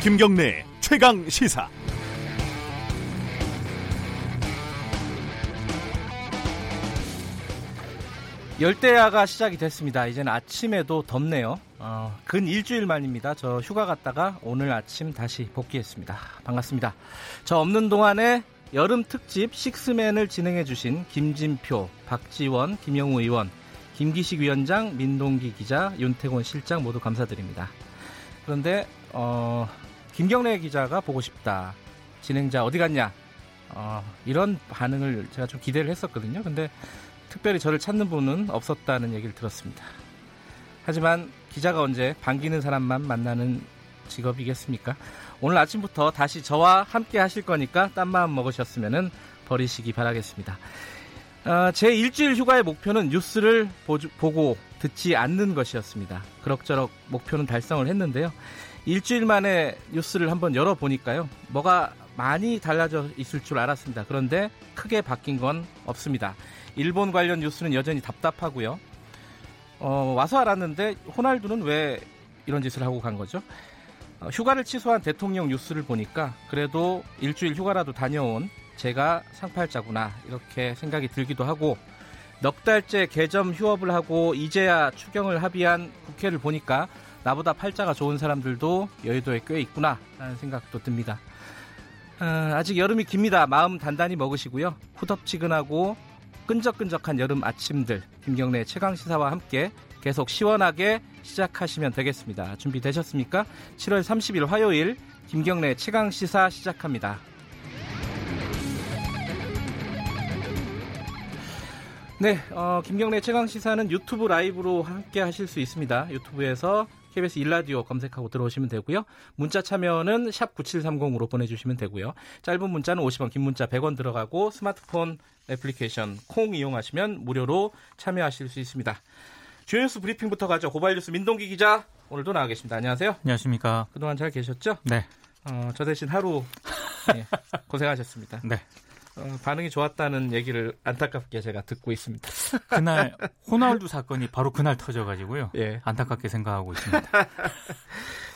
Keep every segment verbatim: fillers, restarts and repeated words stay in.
김경래 최강 시사. 열대야가 시작이 됐습니다. 이제는 아침에도 덥네요. 어, 근 일주일 만입니다. 저 휴가 갔다가 오늘 아침 다시 복귀했습니다. 반갑습니다. 저 없는 동안에 여름 특집 식스맨을 진행해 주신 김진표, 박지원, 김영우 의원, 김기식 위원장, 민동기 기자, 윤태곤 실장 모두 감사드립니다. 그런데 어, 김경래 기자가 보고 싶다. 진행자 어디 갔냐? 어, 이런 반응을 제가 좀 기대를 했었거든요. 근데 특별히 저를 찾는 분은 없었다는 얘기를 들었습니다. 하지만 기자가 언제 반기는 사람만 만나는 직업이겠습니까? 오늘 아침부터 다시 저와 함께 하실 거니까 딴 마음 먹으셨으면 버리시기 바라겠습니다. 어, 제 일주일 휴가의 목표는 뉴스를 보주, 보고 듣지 않는 것이었습니다. 그럭저럭 목표는 달성을 했는데요. 일주일 만에 뉴스를 한번 열어보니까요. 뭐가 많이 달라져 있을 줄 알았습니다. 그런데 크게 바뀐 건 없습니다. 일본 관련 뉴스는 여전히 답답하고요. 어, 와서 알았는데 호날두는 왜 이런 짓을 하고 간 거죠? 어, 휴가를 취소한 대통령 뉴스를 보니까 그래도 일주일 휴가라도 다녀온 제가 상팔자구나 이렇게 생각이 들기도 하고, 넉 달째 개점 휴업을 하고 이제야 추경을 합의한 국회를 보니까 나보다 팔자가 좋은 사람들도 여의도에 꽤 있구나 라는 생각도 듭니다. 어, 아직 여름이 깁니다. 마음 단단히 먹으시고요. 후덥지근하고 끈적끈적한 여름 아침들, 김경래 최강시사와 함께 계속 시원하게 시작하시면 되겠습니다. 준비되셨습니까? 칠월 삼십일 화요일 김경래 최강시사 시작합니다. 네, 어, 김경래 최강시사는 유튜브 라이브로 함께 하실 수 있습니다. 유튜브에서 케이비에스 일라디오 검색하고 들어오시면 되고요. 문자 참여는 샵 구칠삼공으로 보내주시면 되고요. 짧은 문자는 오십 원, 긴 문자 백 원 들어가고 스마트폰 애플리케이션 콩 이용하시면 무료로 참여하실 수 있습니다. 주요 뉴스 브리핑부터 가죠. 고발 뉴스 민동기 기자 오늘도 나와 계십니다. 안녕하세요. 안녕하십니까. 그동안 잘 계셨죠? 네. 어, 저 대신 하루 네, 고생하셨습니다. 네. 어, 반응이 좋았다는 얘기를 안타깝게 제가 듣고 있습니다. 그날 호날두 사건이 바로 그날 터져가지고요. 예. 안타깝게 생각하고 있습니다.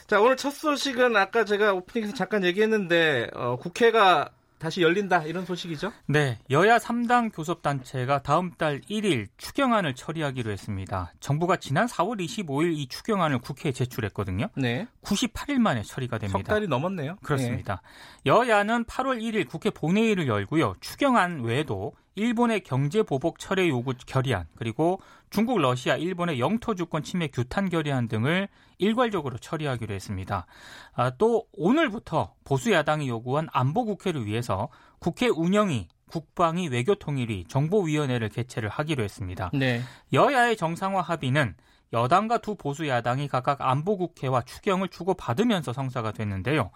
자, 오늘 첫 소식은 아까 제가 오프닝에서 잠깐 얘기했는데 어, 국회가 다시 열린다 이런 소식이죠? 네. 여야 삼 당 교섭단체가 다음 달 일일 추경안을 처리하기로 했습니다. 정부가 지난 사월 이십오일 이 추경안을 국회에 제출했거든요. 네. 구십팔일 만에 처리가 됩니다. 석 달이 넘었네요. 그렇습니다. 네. 여야는 팔월 일일 국회 본회의를 열고요. 추경안 외에도 일본의 경제보복 철회 요구 결의안, 그리고 중국, 러시아, 일본의 영토주권 침해 규탄 결의안 등을 일괄적으로 처리하기로 했습니다. 아, 또 오늘부터 보수 야당이 요구한 안보 국회를 위해서 국회 운영위, 국방위, 외교통일위, 정보위원회를 개최를 하기로 했습니다. 네. 여야의 정상화 합의는 여당과 두 보수 야당이 각각 안보 국회와 추경을 주고받으면서 성사가 됐는데요.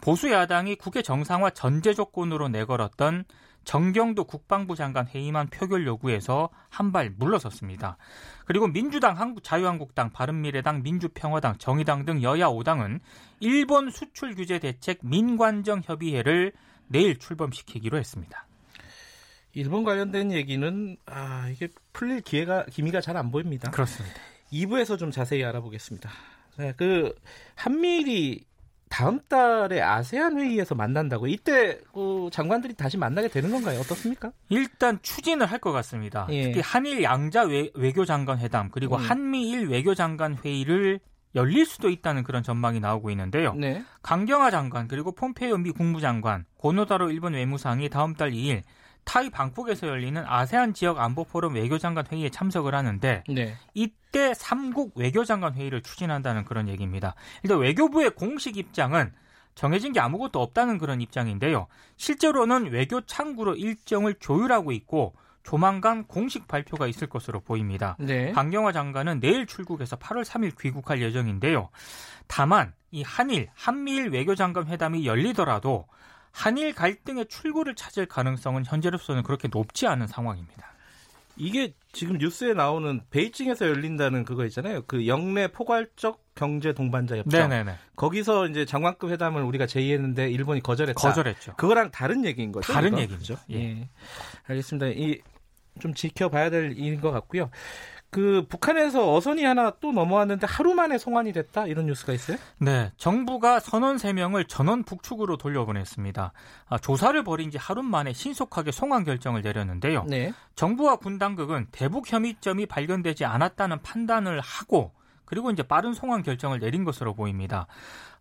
보수 야당이 국회 정상화 전제 조건으로 내걸었던 정경도 국방부 장관 해임안 표결 요구에서 한 발 물러섰습니다. 그리고 민주당, 한국, 자유한국당, 바른미래당, 민주평화당, 정의당 등 여야 오 당은 일본 수출 규제 대책 민관정 협의회를 내일 출범시키기로 했습니다. 일본 관련된 얘기는 아, 이게 풀릴 기회가 기미가 잘 안 보입니다. 그렇습니다. 이 부에서 좀 자세히 알아보겠습니다. 네, 그 한미일이 다음 달에 아세안 회의에서 만난다고, 이때 그 장관들이 다시 만나게 되는 건가요? 어떻습니까? 일단 추진을 할 것 같습니다. 예. 특히 한일 양자 외, 외교장관 회담 그리고 음. 한미일 외교장관 회의를 열릴 수도 있다는 그런 전망이 나오고 있는데요. 네. 강경화 장관 그리고 폼페이오 미 국무장관, 고노다로 일본 외무상이 다음 달 이일 타이 방콕에서 열리는 아세안 지역 안보 포럼 외교장관 회의에 참석을 하는데 네. 이때 삼국 외교장관 회의를 추진한다는 그런 얘기입니다. 일단 외교부의 공식 입장은 정해진 게 아무것도 없다는 그런 입장인데요. 실제로는 외교 창구로 일정을 조율하고 있고 조만간 공식 발표가 있을 것으로 보입니다. 네. 강경화 장관은 내일 출국해서 팔월 삼일 귀국할 예정인데요. 다만 이 한일, 한미일 외교장관 회담이 열리더라도 한일 갈등의 출구를 찾을 가능성은 현재로서는 그렇게 높지 않은 상황입니다. 이게 지금 뉴스에 나오는 베이징에서 열린다는 그거 있잖아요. 그 영내 포괄적 경제 동반자 협정. 네네네. 거기서 이제 장관급 회담을 우리가 제의했는데 일본이 거절했다. 거절했죠. 그거랑 다른 얘기인 거죠. 다른 얘기죠. 예. 알겠습니다. 이 좀 지켜봐야 될 일인 것 같고요. 그 북한에서 어선이 하나 또 넘어왔는데 하루 만에 송환이 됐다 이런 뉴스가 있어요? 네, 정부가 선원 세 명을 전원 북측으로 돌려보냈습니다. 아, 조사를 벌인 지 하루 만에 신속하게 송환 결정을 내렸는데요. 네. 정부와 군 당국은 대북 혐의점이 발견되지 않았다는 판단을 하고 그리고 이제 빠른 송환 결정을 내린 것으로 보입니다.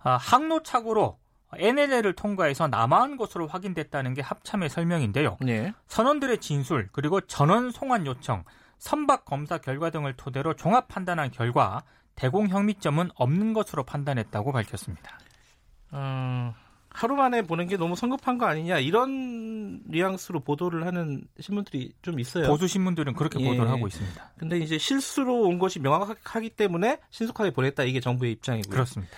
아, 항로착오로 엔엘엘을 통과해서 남하한 것으로 확인됐다는 게 합참의 설명인데요. 네. 선원들의 진술 그리고 전원 송환 요청 선박 검사 결과 등을 토대로 종합 판단한 결과 대공 혐의점은 없는 것으로 판단했다고 밝혔습니다. 어, 하루 만에 보는 게 너무 성급한 거 아니냐 이런 뉘앙스로 보도를 하는 신문들이 좀 있어요. 보수 신문들은 그렇게 예. 보도를 하고 있습니다. 근데 이제 실수로 온 것이 명확하기 때문에 신속하게 보냈다 이게 정부의 입장이고요. 그렇습니다.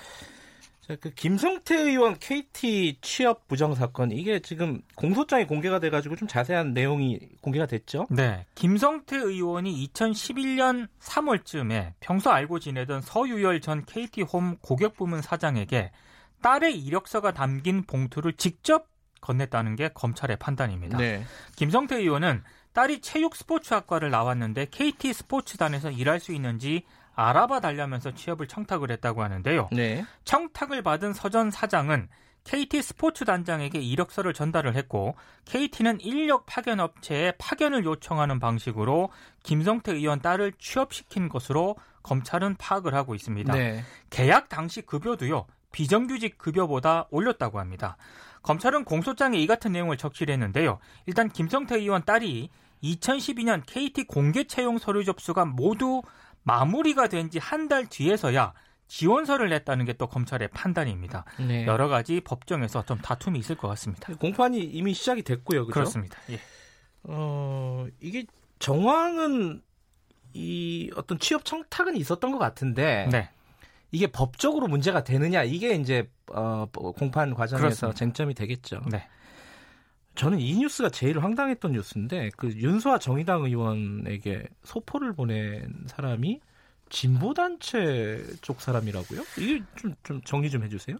자, 그 김성태 의원 케이티 취업 부정 사건 이게 지금 공소장이 공개가 돼가지고 좀 자세한 내용이 공개가 됐죠? 네, 김성태 의원이 이천십일 년 삼월쯤에 평소 알고 지내던 서유열 전 케이티홈 고객부문 사장에게 딸의 이력서가 담긴 봉투를 직접 건넸다는 게 검찰의 판단입니다. 네. 김성태 의원은 딸이 체육 스포츠학과를 나왔는데 케이티 스포츠단에서 일할 수 있는지 알아봐 달라면서 취업을 청탁을 했다고 하는데요. 네. 청탁을 받은 서전 사장은 케이티 스포츠 단장에게 이력서를 전달을 했고 케이티는 인력 파견 업체에 파견을 요청하는 방식으로 김성태 의원 딸을 취업시킨 것으로 검찰은 파악을 하고 있습니다. 네. 계약 당시 급여도요. 비정규직 급여보다 올렸다고 합니다. 검찰은 공소장에 이 같은 내용을 적시를 했는데요. 일단 김성태 의원 딸이 이천십이 년 케이티 공개 채용 서류 접수가 모두 마무리가 된 지 한 달 뒤에서야 지원서를 냈다는 게 또 검찰의 판단입니다. 네. 여러 가지 법정에서 좀 다툼이 있을 것 같습니다. 공판이 이미 시작이 됐고요. 그렇죠? 그렇습니다. 예. 어, 이게 정황은 이 어떤 취업 청탁은 있었던 것 같은데 네. 이게 법적으로 문제가 되느냐 이게 이제 어, 공판 과정에서 그렇습니다. 쟁점이 되겠죠. 네. 저는 이 뉴스가 제일 황당했던 뉴스인데 그 윤수아 정의당 의원에게 소포를 보낸 사람이 진보단체 쪽 사람이라고요? 이게 좀, 좀 정리 좀 해주세요.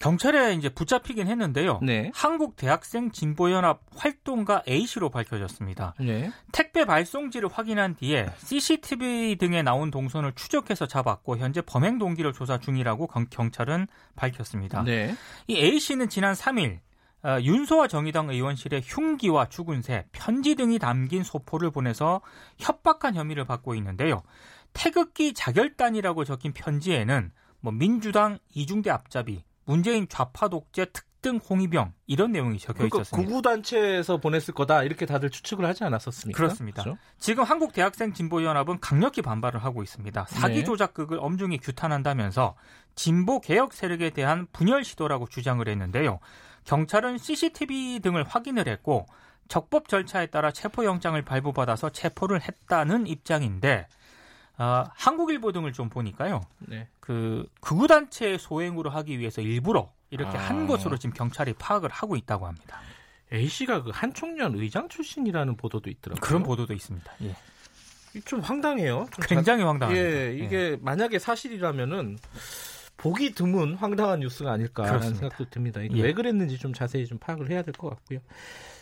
경찰에 이제 붙잡히긴 했는데요. 네. 한국대학생진보연합 활동가 A씨로 밝혀졌습니다. 네. 택배 발송지를 확인한 뒤에 씨씨티비 등에 나온 동선을 추적해서 잡았고 현재 범행 동기를 조사 중이라고 경찰은 밝혔습니다. 네. 이 A씨는 지난 삼일 어, 윤소아 정의당 의원실에 흉기와 죽은 새, 편지 등이 담긴 소포를 보내서 협박한 혐의를 받고 있는데요. 태극기 자결단이라고 적힌 편지에는 뭐 민주당 이중대 앞잡이, 문재인 좌파 독재 특등 홍위병 이런 내용이 적혀 그러니까 있었습니다. 구구단체에서 보냈을 거다 이렇게 다들 추측을 하지 않았었습니까? 그렇습니다. 그렇죠? 지금 한국대학생진보연합은 강력히 반발을 하고 있습니다. 사기조작극을 엄중히 규탄한다면서 진보개혁 세력에 대한 분열 시도라고 주장을 했는데요. 경찰은 씨씨티비 등을 확인을 했고 적법 절차에 따라 체포영장을 발부받아서 체포를 했다는 입장인데 어, 한국일보 등을 좀 보니까요. 네. 그 극우단체의 소행으로 하기 위해서 일부러 이렇게 아. 한 것으로 지금 경찰이 파악을 하고 있다고 합니다. A씨가 그 한총련 의장 출신이라는 보도도 있더라고요. 그런 보도도 있습니다. 예. 좀 황당해요. 좀 굉장히 자... 황당합니다. 예, 이게 예. 만약에 사실이라면은 보기 드문 황당한 뉴스가 아닐까 하는 생각도 듭니다. 이게 예. 왜 그랬는지 좀 자세히 좀 파악을 해야 될 것 같고요.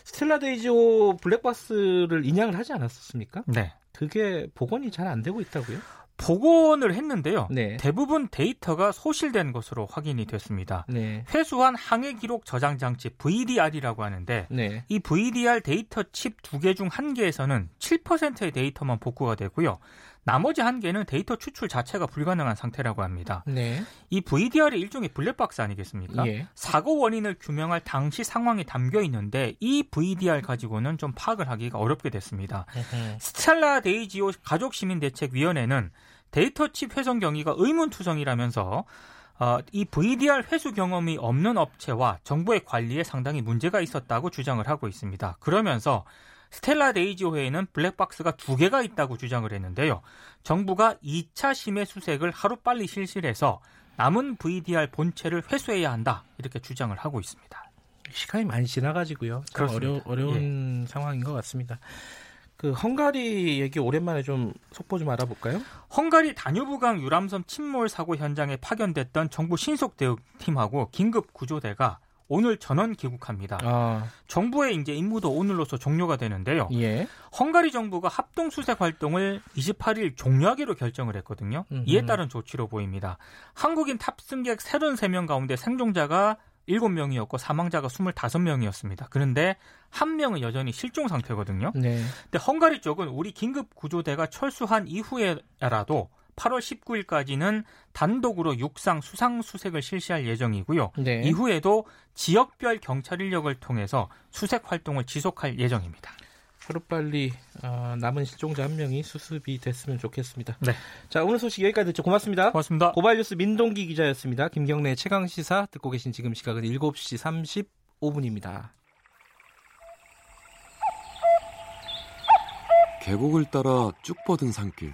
스텔라데이지오 블랙박스를 인양을 하지 않았었습니까? 네. 그게 복원이 잘 안 되고 있다고요? 복원을 했는데요. 네. 대부분 데이터가 소실된 것으로 확인이 됐습니다. 네. 회수한 항해 기록 저장 장치 브이디알이라고 하는데 네. 이 브이디알 데이터 칩 두 개 중 한 개에서는 칠 퍼센트의 데이터만 복구가 되고요. 나머지 한 개는 데이터 추출 자체가 불가능한 상태라고 합니다. 네. 이 브이디알이 일종의 블랙박스 아니겠습니까? 예. 사고 원인을 규명할 당시 상황이 담겨 있는데 이 브이디알 가지고는 좀 파악을 하기가 어렵게 됐습니다. 스텔라데이지오 가족시민대책위원회는 데이터 칩 훼손 경위가 의문투성이라면서 어, 이 브이디알 회수 경험이 없는 업체와 정부의 관리에 상당히 문제가 있었다고 주장을 하고 있습니다. 그러면서 스텔라데이지오회에는 블랙박스가 두 개가 있다고 주장을 했는데요. 정부가 이 차 심의 수색을 하루빨리 실시해서 남은 브이디알 본체를 회수해야 한다 이렇게 주장을 하고 있습니다. 시간이 많이 지나가지고요. 어려, 어려운 예. 상황인 것 같습니다. 그 헝가리 얘기 오랜만에 좀 속보 좀 알아볼까요? 헝가리 다뉴브강 유람선 침몰 사고 현장에 파견됐던 정부 신속대응팀하고 긴급구조대가 오늘 전원 귀국합니다. 아. 정부의 이제 임무도 오늘로서 종료가 되는데요. 예. 헝가리 정부가 합동 수색 활동을 이십팔 일 종료하기로 결정을 했거든요. 음흠. 이에 따른 조치로 보입니다. 한국인 탑승객 삼십삼 명 가운데 생존자가 일곱 명이었고 사망자가 이십오 명이었습니다. 그런데 한 명은 여전히 실종 상태거든요. 네. 근데 헝가리 쪽은 우리 긴급 구조대가 철수한 이후에라도 팔월 십구일까지는 단독으로 육상 수상 수색을 실시할 예정이고요. 네. 이후에도 지역별 경찰 인력을 통해서 수색 활동을 지속할 예정입니다. 하루빨리 어, 남은 실종자 한 명이 수습이 됐으면 좋겠습니다. 네. 자, 오늘 소식 여기까지 듣죠. 고맙습니다. 고맙습니다. 고발뉴스 민동기 기자였습니다. 김경래 최강시사 듣고 계신 지금 시각은 일곱 시 삼십오 분입니다. 계곡을 따라 쭉 뻗은 산길.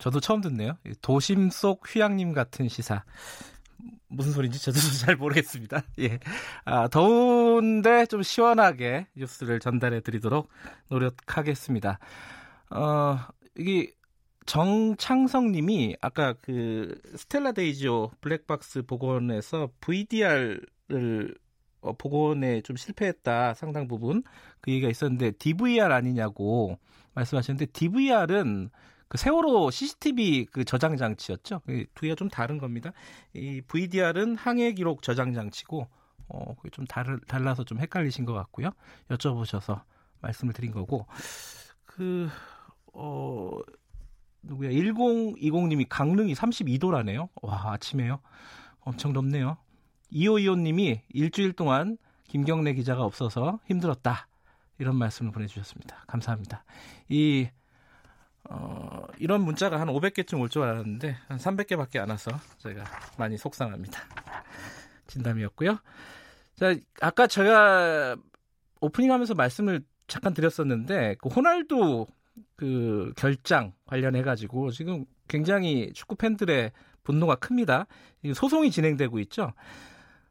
저도 처음 듣네요. 도심 속 휴양림 같은 시사. 무슨 소리인지 저도 잘 모르겠습니다. 예, 아, 더운데 좀 시원하게 뉴스를 전달해드리도록 노력하겠습니다. 어, 이게 정창성님이 아까 그 스텔라데이지오 블랙박스 복원에서 브이디알을 어, 복원에 좀 실패했다 상당 부분 그 얘기가 있었는데 디브이알 아니냐고 말씀하셨는데 디브이알은 그 세월호 씨씨티비 그 저장 장치였죠. 두 개가 좀 다른 겁니다. 이 브이디알은 항해 기록 저장 장치고 어, 그게 좀 다르, 달라서 좀 헷갈리신 것 같고요. 여쭤보셔서 말씀을 드린 거고 그 어, 누구야 천이십님이 강릉이 삼십이 도라네요. 와, 아침에요. 엄청 덥네요. 이오이오님이 일주일 동안 김경래 기자가 없어서 힘들었다 이런 말씀을 보내주셨습니다. 감사합니다. 이 어, 이런 문자가 한 오백 개쯤 올 줄 알았는데 한 삼백 개밖에 안 와서 제가 많이 속상합니다. 진담이었고요. 자, 아까 제가 오프닝하면서 말씀을 잠깐 드렸었는데 그 호날두 그 결장 관련해가지고 지금 굉장히 축구 팬들의 분노가 큽니다. 소송이 진행되고 있죠.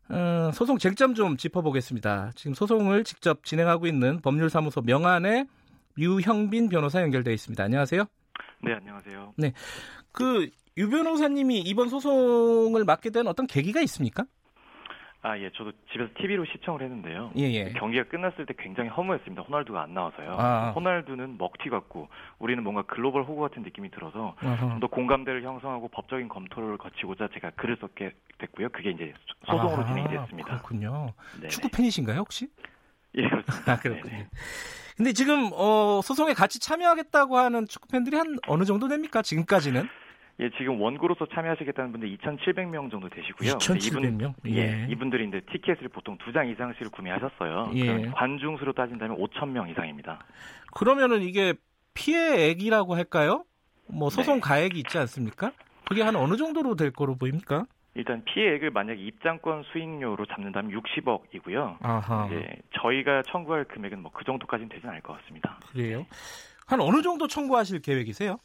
어, 소송 쟁점 좀 짚어보겠습니다. 지금 소송을 직접 진행하고 있는 법률사무소 명안에 유형빈 변호사 연결되어 있습니다. 안녕하세요. 네, 안녕하세요. 네, 그 유 변호사님이 이번 소송을 맡게 된 어떤 계기가 있습니까? 아, 예, 저도 집에서 티비로 시청을 했는데요. 예, 예. 경기가 끝났을 때 굉장히 허무했습니다. 호날두가 안 나와서요. 아. 호날두는 먹튀 같고 우리는 뭔가 글로벌 호구 같은 느낌이 들어서 좀 더 공감대를 형성하고 법적인 검토를 거치고자 제가 글을 썼게 됐고요. 그게 이제 소송으로 아, 진행이 됐습니다. 그렇군요. 네네. 축구 팬이신가요, 혹시? 예, 그렇습니다. 아, 그렇군요. 네네. 근데 지금 어, 소송에 같이 참여하겠다고 하는 축구 팬들이 한 어느 정도 됩니까? 지금까지는? 예, 지금 원고로서 참여하시겠다는 분들 이천칠백 명 정도 되시고요. 이천칠백 명? 이분, 예. 예. 이분들이 이제 티켓을 보통 두 장 이상씩 구매하셨어요. 예. 관중수로 따진다면 오천 명 이상입니다. 그러면은 이게 피해액이라고 할까요? 뭐 소송 네. 가액이 있지 않습니까? 그게 한 어느 정도로 될 거로 보입니까? 일단 피해액을 만약 입장권 수익료로 잡는다면 육십억이고요. 아하. 이제 저희가 청구할 금액은 뭐 그 정도까지는 되진 않을 것 같습니다. 그래요? 한 어느 정도 청구하실 계획이세요?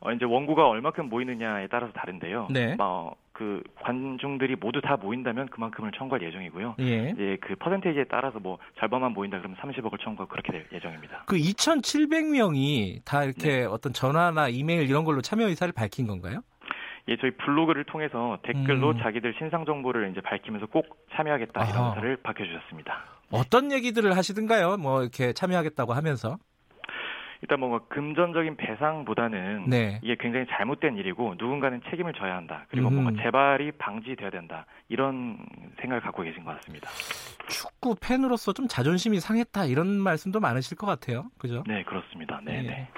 어, 이제 원고가 얼마큼 모이느냐에 따라서 다른데요. 네. 어, 그 관중들이 모두 다 모인다면 그만큼을 청구할 예정이고요. 예. 이제 그 퍼센테이지에 따라서 뭐 절반만 모인다 그러면 삼십억을 청구하고 그렇게 될 예정입니다. 그 이천칠백 명이 다 이렇게 네. 어떤 전화나 이메일 이런 걸로 참여 의사를 밝힌 건가요? 예, 저희 블로그를 통해서 댓글로 음. 자기들 신상 정보를 이제 밝히면서 꼭 참여하겠다 아하. 이런 의사를 밝혀주셨습니다. 어떤 얘기들을 하시든가요? 뭐 이렇게 참여하겠다고 하면서 일단 뭔가 금전적인 배상보다는 네. 이게 굉장히 잘못된 일이고 누군가는 책임을 져야 한다. 그리고 음. 뭔가 재발이 방지돼야 된다. 이런 생각을 갖고 계신 것 같습니다. 축구 팬으로서 좀 자존심이 상했다 이런 말씀도 많으실 것 같아요. 그죠? 네, 그렇습니다. 네, 네. 네.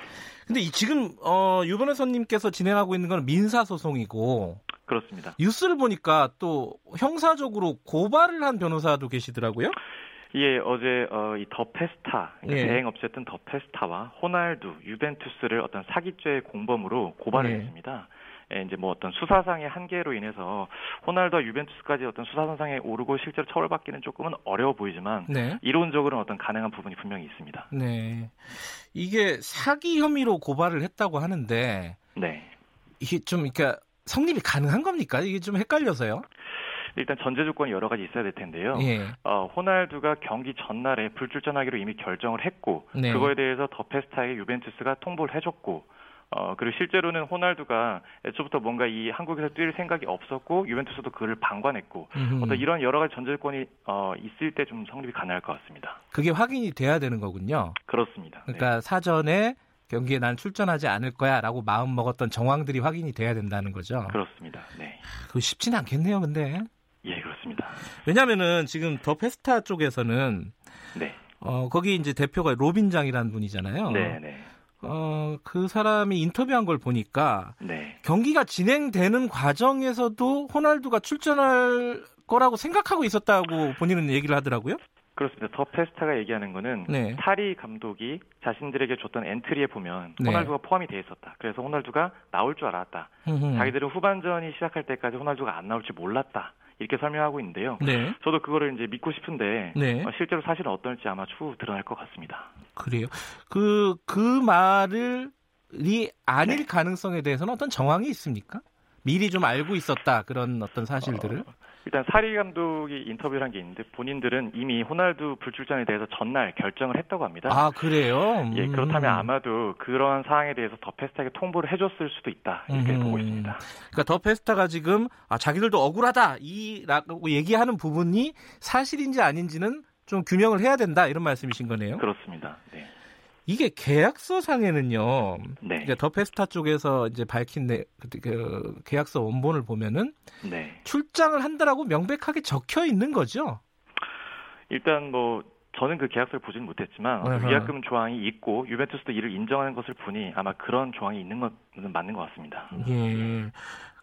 근데 이 지금 어, 유 변호사님께서 진행하고 있는 건 민사 소송이고 그렇습니다. 뉴스를 보니까 또 형사적으로 고발을 한 변호사도 계시더라고요. 예, 어제 어, 이 더페스타 그러니까 예. 대행업체였던 더페스타와 호날두, 유벤투스를 어떤 사기죄 공범으로 고발을 예. 했습니다. 이제 뭐 어떤 수사상의 한계로 인해서 호날두와 유벤투스까지 어떤 수사선상에 오르고 실제로 처벌받기는 조금은 어려워 보이지만 네. 이론적으로는 어떤 가능한 부분이 분명히 있습니다. 네, 이게 사기 혐의로 고발을 했다고 하는데 네. 이게 좀 그러니까 성립이 가능한 겁니까? 이게 좀 헷갈려서요. 일단 전제 조건이 여러 가지 있어야 될 텐데요. 예. 어, 호날두가 경기 전날에 불출전하기로 이미 결정을 했고 네. 그거에 대해서 더페스타의 유벤투스가 통보를 해줬고 어, 그리고 실제로는 호날두가 애초부터 뭔가 이 한국에서 뛸 생각이 없었고 유벤투스도 그를 방관했고 음흠. 어떤 이런 여러 가지 전제 조건이 어, 있을 때 좀 성립이 가능할 것 같습니다. 그게 확인이 돼야 되는 거군요. 그렇습니다. 그러니까 네. 사전에 경기에 난 출전하지 않을 거야라고 마음 먹었던 정황들이 확인이 돼야 된다는 거죠. 그렇습니다. 네. 그거 쉽지는 않겠네요, 근데. 예, 그렇습니다. 왜냐면은 지금 더페스타 쪽에서는 네. 어, 거기 이제 대표가 로빈장이라는 분이잖아요. 네, 네. 어, 그 사람이 인터뷰한 걸 보니까 네. 경기가 진행되는 과정에서도 호날두가 출전할 거라고 생각하고 있었다고 본인은 얘기를 하더라고요. 그렇습니다. 더페스타가 얘기하는 거는 네. 타리 감독이 자신들에게 줬던 엔트리에 보면 네. 호날두가 포함이 돼 있었다. 그래서 호날두가 나올 줄 알았다. 음흠. 자기들은 후반전이 시작할 때까지 호날두가 안 나올 줄 몰랐다. 이렇게 설명하고 있는데요. 네. 저도 그거를 이제 믿고 싶은데 네. 실제로 사실은 어떨지 아마 추후 드러날 것 같습니다. 그래요? 그, 그 말이 아닐 네. 가능성에 대해서는 어떤 정황이 있습니까? 미리 좀 알고 있었다 그런 어떤 사실들을? 어, 일단 사리 감독이 인터뷰를 한 게 있는데 본인들은 이미 호날두 불출전에 대해서 전날 결정을 했다고 합니다. 아 그래요? 음. 예, 그렇다면 아마도 그러한 사항에 대해서 더페스타에게 통보를 해줬을 수도 있다 이렇게 음. 보고 있습니다. 그러니까 더페스타가 지금 아, 자기들도 억울하다 이라고 얘기하는 부분이 사실인지 아닌지는 좀 규명을 해야 된다 이런 말씀이신 거네요? 그렇습니다. 네. 이게 계약서상에는요. 네. 이제 더페스타 쪽에서 이제 밝힌 내, 그 계약서 원본을 보면은 네. 출장을 한다라고 명백하게 적혀 있는 거죠. 일단 뭐 저는 그 계약서를 보지는 못했지만 어허. 위약금 조항이 있고 유벤투스도 이를 인정하는 것을 보니 아마 그런 조항이 있는 건 맞는 것 같습니다. 예.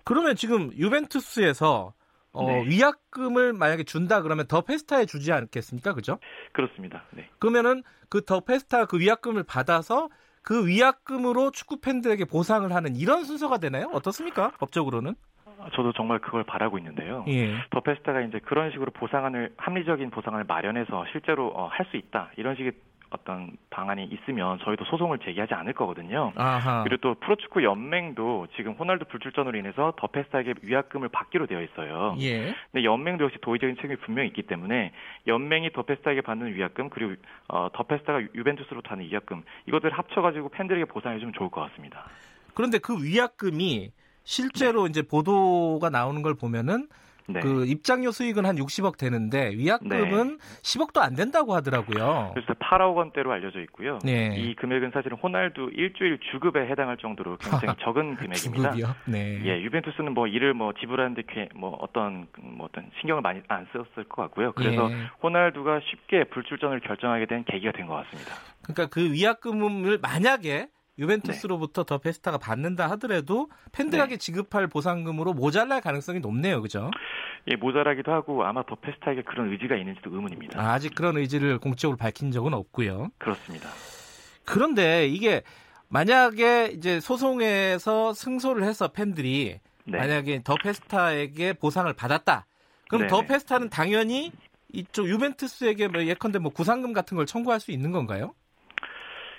그러면 지금 유벤투스에서 어, 네. 위약금을 만약에 준다 그러면 더페스타에 주지 않겠습니까? 그죠? 그렇습니다. 네. 그러면은 그 더페스타 그 위약금을 받아서 그 위약금으로 축구 팬들에게 보상을 하는 이런 순서가 되나요? 어떻습니까? 법적으로는? 저도 정말 그걸 바라고 있는데요. 예. 더페스타가 이제 그런 식으로 보상안을 합리적인 보상안을 마련해서 실제로 어, 할 수 있다 이런 식의 어떤 방안이 있으면 저희도 소송을 제기하지 않을 거거든요. 아하. 그리고 또 프로축구 연맹도 지금 호날두 불출전으로 인해서 더페스타에게 위약금을 받기로 되어 있어요. 예. 근데 연맹도 역시 도의적인 책임이 분명히 있기 때문에 연맹이 더페스타에게 받는 위약금 그리고 어, 더페스타가 유벤투스로 타는 위약금 이것들을 합쳐가지고 팬들에게 보상해주면 좋을 것 같습니다. 그런데 그 위약금이 실제로 네. 이제 보도가 나오는 걸 보면은 네. 그 입장료 수익은 한 육십억 되는데 위약금은 네. 십억도 안 된다고 하더라고요. 그래서 팔억 원대로 알려져 있고요. 네. 이 금액은 사실은 호날두 일주일 주급에 해당할 정도로 굉장히 적은 금액입니다. 주급이요? 네. 예, 유벤투스는 뭐 이를 뭐 지불하는데 뭐 어떤 뭐 어떤 신경을 많이 안 썼을 것 같고요. 그래서 네. 호날두가 쉽게 불출전을 결정하게 된 계기가 된 것 같습니다. 그러니까 그 위약금을 만약에 유벤투스로부터 네. 더페스타가 받는다 하더라도 팬들에게 네. 지급할 보상금으로 모자랄 가능성이 높네요. 그죠? 예, 모자라기도 하고 아마 더페스타에게 그런 의지가 있는지도 의문입니다. 아, 아직 그런 의지를 공적으로 밝힌 적은 없고요. 그렇습니다. 그런데 이게 만약에 이제 소송에서 승소를 해서 팬들이 네. 만약에 더페스타에게 보상을 받았다. 그럼 네. 더페스타는 당연히 이쪽 유벤투스에게 예컨대 뭐 구상금 같은 걸 청구할 수 있는 건가요?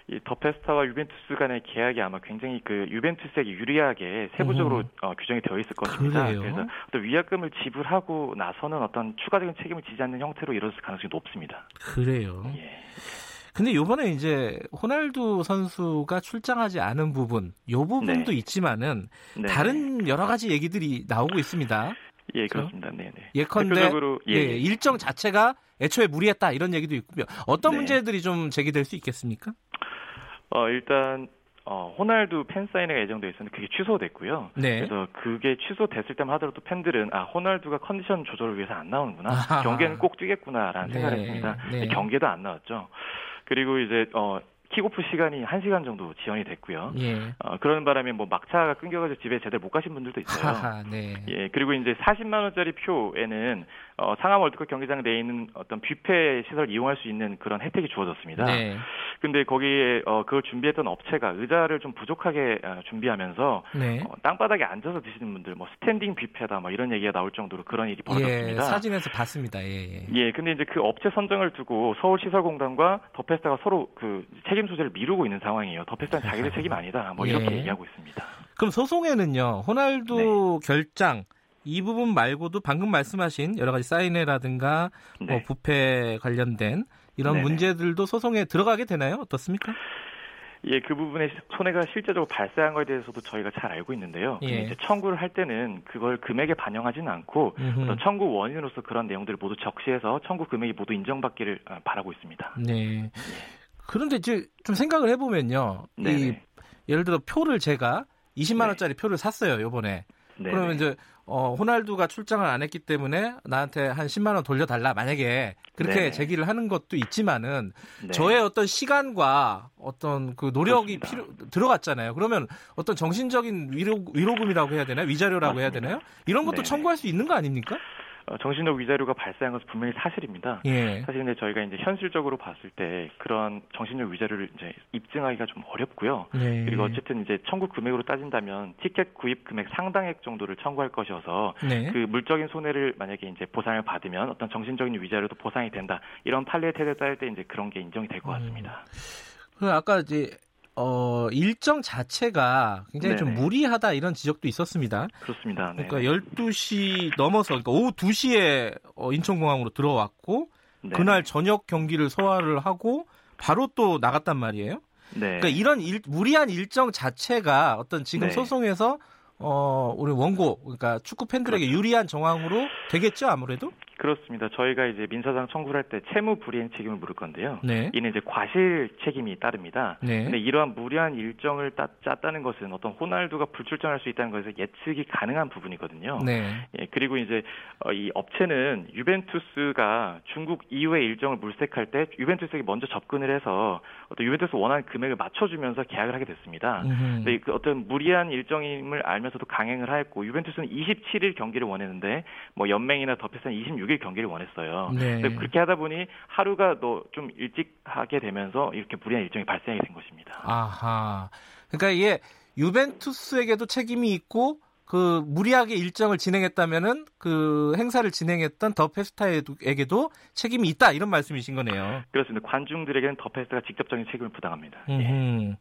이 더페스타와 유벤투스 간의 계약이 아마 굉장히 그 유벤투스에게 유리하게 세부적으로 어, 규정이 되어 있을 것입니다. 그래요? 그래서 또 위약금을 지불하고 나서는 어떤 추가적인 책임을 지지 않는 형태로 이뤄질 가능성이 높습니다. 그래요. 예. 근데 이번에 이제 호날두 선수가 출장하지 않은 부분, 이 부분도 네. 있지만은 네. 다른 여러 가지 얘기들이 나오고 있습니다. 예, 그렇습니다. 네네. 예컨대 대표적으로, 예, 예, 일정 자체가 애초에 무리했다 이런 얘기도 있고요. 어떤 네. 문제들이 좀 제기될 수 있겠습니까? 어 일단 어, 호날두 팬 사인회가 예정돼 있었는데 그게 취소됐고요. 네. 그래서 그게 취소됐을 때만 하더라도 팬들은 아 호날두가 컨디션 조절을 위해서 안 나오는구나, 아하. 경기에는 꼭 뛰겠구나라는 네. 생각을 했습니다. 네. 경기도 안 나왔죠. 그리고 이제 어. 킥오프 시간이 한 시간 정도 지연이 됐고요. 예. 어, 그런 바람에 뭐 막차가 끊겨가지고 집에 제대로 못 가신 분들도 있어요. 하하, 네. 예. 그리고 이제 사십만 원짜리 표에는 어, 상암 월드컵 경기장 내에 있는 어떤 뷔페 시설 이용할 수 있는 그런 혜택이 주어졌습니다. 네. 근데 거기에 어, 그걸 준비했던 업체가 의자를 좀 부족하게 어, 준비하면서 네. 어, 땅바닥에 앉아서 드시는 분들, 뭐 스탠딩 뷔페다, 뭐 이런 얘기가 나올 정도로 그런 일이 벌어졌습니다. 예, 사진에서 봤습니다. 예, 예. 예, 근데 이제 그 업체 선정을 두고 서울시설공단과 더페스타가 서로 그 책임 소재를 미루고 있는 상황이에요. 더페스타는 자기들 책임 아니다, 뭐 이렇게 예. 얘기하고 있습니다. 그럼 소송에는요, 호날두 네. 결장 이 부분 말고도 방금 말씀하신 여러 가지 사인회라든가 네. 뭐 부패 관련된 이런 네네. 문제들도 소송에 들어가게 되나요? 어떻습니까? 예, 그 부분에 손해가 실제적으로 발생한 것에 대해서도 저희가 잘 알고 있는데요. 예. 근데 이제 청구를 할 때는 그걸 금액에 반영하지는 않고 음흠. 어떤 청구 원인으로서 그런 내용들을 모두 적시해서 청구 금액이 모두 인정받기를 바라고 있습니다. 네. 그런데 이제 좀 생각을 해보면요. 이, 예를 들어 표를 제가 이십만 원짜리 네. 표를 샀어요, 요번에. 네네. 그러면 이제 어, 호날두가 출장을 안 했기 때문에 나한테 한 십만 원 돌려달라, 만약에 그렇게 네네. 제기를 하는 것도 있지만은 네. 저의 어떤 시간과 어떤 그 노력이 필요, 들어갔잖아요. 그러면 어떤 정신적인 위로, 위로금이라고 해야 되나요? 위자료라고 맞습니다. 해야 되나요? 이런 것도 네네. 청구할 수 있는 거 아닙니까? 어, 정신적 위자료가 발생한 것은 분명히 사실입니다. 예. 사실 근데 저희가 이제 현실적으로 봤을 때 그런 정신적 위자료를 이제 입증하기가 좀 어렵고요. 예. 그리고 어쨌든 이제 청구 금액으로 따진다면 티켓 구입 금액 상당액 정도를 청구할 것이어서 네. 그 물적인 손해를 만약에 이제 보상을 받으면 어떤 정신적인 위자료도 보상이 된다, 이런 판례의 태도에 따를 때 이제 그런 게 인정이 될 것 같습니다. 음. 아까 이제 어, 일정 자체가 굉장히 네네. 좀 무리하다, 이런 지적도 있었습니다. 그렇습니다. 네. 그러니까 열두 시 넘어서, 그러니까 오후 두 시에 어, 인천공항으로 들어왔고, 네네. 그날 저녁 경기를 소화를 하고, 바로 또 나갔단 말이에요. 네. 그러니까 이런 일, 무리한 일정 자체가 어떤 지금 네. 소송에서 어, 우리 원고, 그러니까 축구 팬들에게 그렇죠. 유리한 정황으로 되겠죠, 아무래도? 그렇습니다. 저희가 이제 민사상 청구를 할 때 채무 불이행 책임을 물을 건데요. 네. 이는 이제 과실 책임이 따릅니다. 네. 근데 이러한 무리한 일정을 따, 짰다는 것은 어떤 호날두가 불출전할 수 있다는 것에서 예측이 가능한 부분이거든요. 네. 예, 그리고 이제 어, 이 업체는 유벤투스가 중국 이후의 일정을 물색할 때 유벤투스에게 먼저 접근을 해서 어떤 유벤투스 원하는 금액을 맞춰주면서 계약을 하게 됐습니다. 음흠. 근데 그 어떤 무리한 일정임을 알면서도 강행을 하였고, 유벤투스는 이십칠 일 경기를 원했는데 뭐 연맹이나 더페스타는 이십육 일 경기를 원했어요. 네. 근데 그렇게 하다 보니 하루가 더 좀 일찍 하게 되면서 이렇게 무리한 일정이 발생이 된 것입니다. 아하. 그러니까 이게 유벤투스에게도 책임이 있고, 그 무리하게 일정을 진행했다면은 그 행사를 진행했던 더페스타에게도 책임이 있다, 이런 말씀이신 거네요. 그렇습니다. 관중들에게는 더페스타가 직접적인 책임을 부담합니다. 예.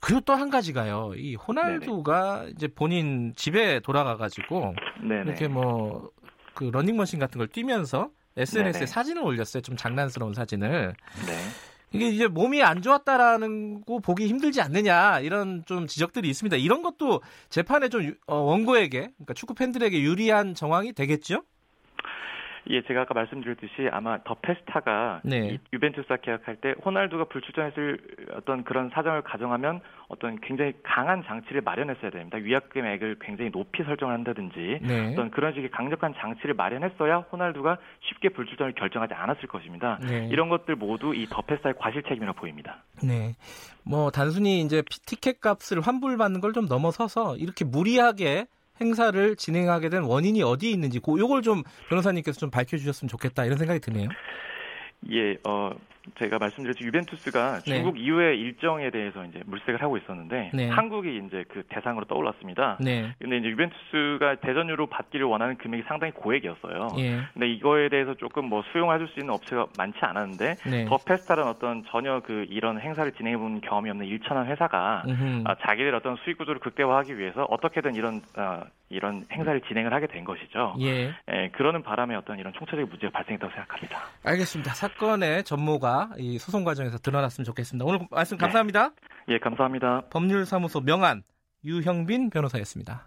그리고 또 한 가지가요. 이 호날두가 네네. 이제 본인 집에 돌아가가지고 네네. 이렇게 뭐 그 러닝머신 같은 걸 뛰면서 에스엔에스에 네네. 사진을 올렸어요. 좀 장난스러운 사진을. 네. 이게 이제 몸이 안 좋았다라는 거 보기 힘들지 않느냐, 이런 좀 지적들이 있습니다. 이런 것도 재판에 좀 원고에게, 그러니까 축구 팬들에게 유리한 정황이 되겠죠? 예, 제가 아까 말씀드렸듯이 아마 더페스타가 네. 유벤투스와 계약할 때 호날두가 불출전했을 어떤 그런 사정을 가정하면 어떤 굉장히 강한 장치를 마련했어야 됩니다. 위약금액을 굉장히 높이 설정한다든지 네. 어떤 그런 식의 강력한 장치를 마련했어야 호날두가 쉽게 불출전을 결정하지 않았을 것입니다. 네. 이런 것들 모두 이 더페스타의 과실 책임이라 보입니다. 네, 뭐 단순히 이제 티켓 값을 환불받는 걸 좀 넘어서서 이렇게 무리하게 행사를 진행하게 된 원인이 어디에 있는지, 요걸 좀 변호사님께서 좀 밝혀주셨으면 좋겠다, 이런 생각이 드네요. 예, 어, 제가 말씀드렸죠. 유벤투스가 네. 중국 이후의 일정에 대해서 이제 물색을 하고 있었는데 네. 한국이 이제 그 대상으로 떠올랐습니다. 네. 근데 이제 유벤투스가 대전유로 받기를 원하는 금액이 상당히 고액이었어요. 예. 근데 이거에 대해서 조금 뭐 수용해줄 수 있는 업체가 많지 않았는데 네. 더페스타라는 어떤 전혀 그 이런 행사를 진행해본 경험이 없는 일천한 회사가 아, 자기들 어떤 수익 구조를 극대화하기 위해서 어떻게든 이런 아, 이런 행사를 진행을 하게 된 것이죠. 예. 예, 그러는 바람에 어떤 이런 총체적인 문제가 발생했다고 생각합니다. 알겠습니다. 사건의 전모가 이 소송 과정에서 드러났으면 좋겠습니다. 오늘 말씀 감사합니다. 네. 예, 감사합니다. 법률사무소 명안 유형빈 변호사였습니다.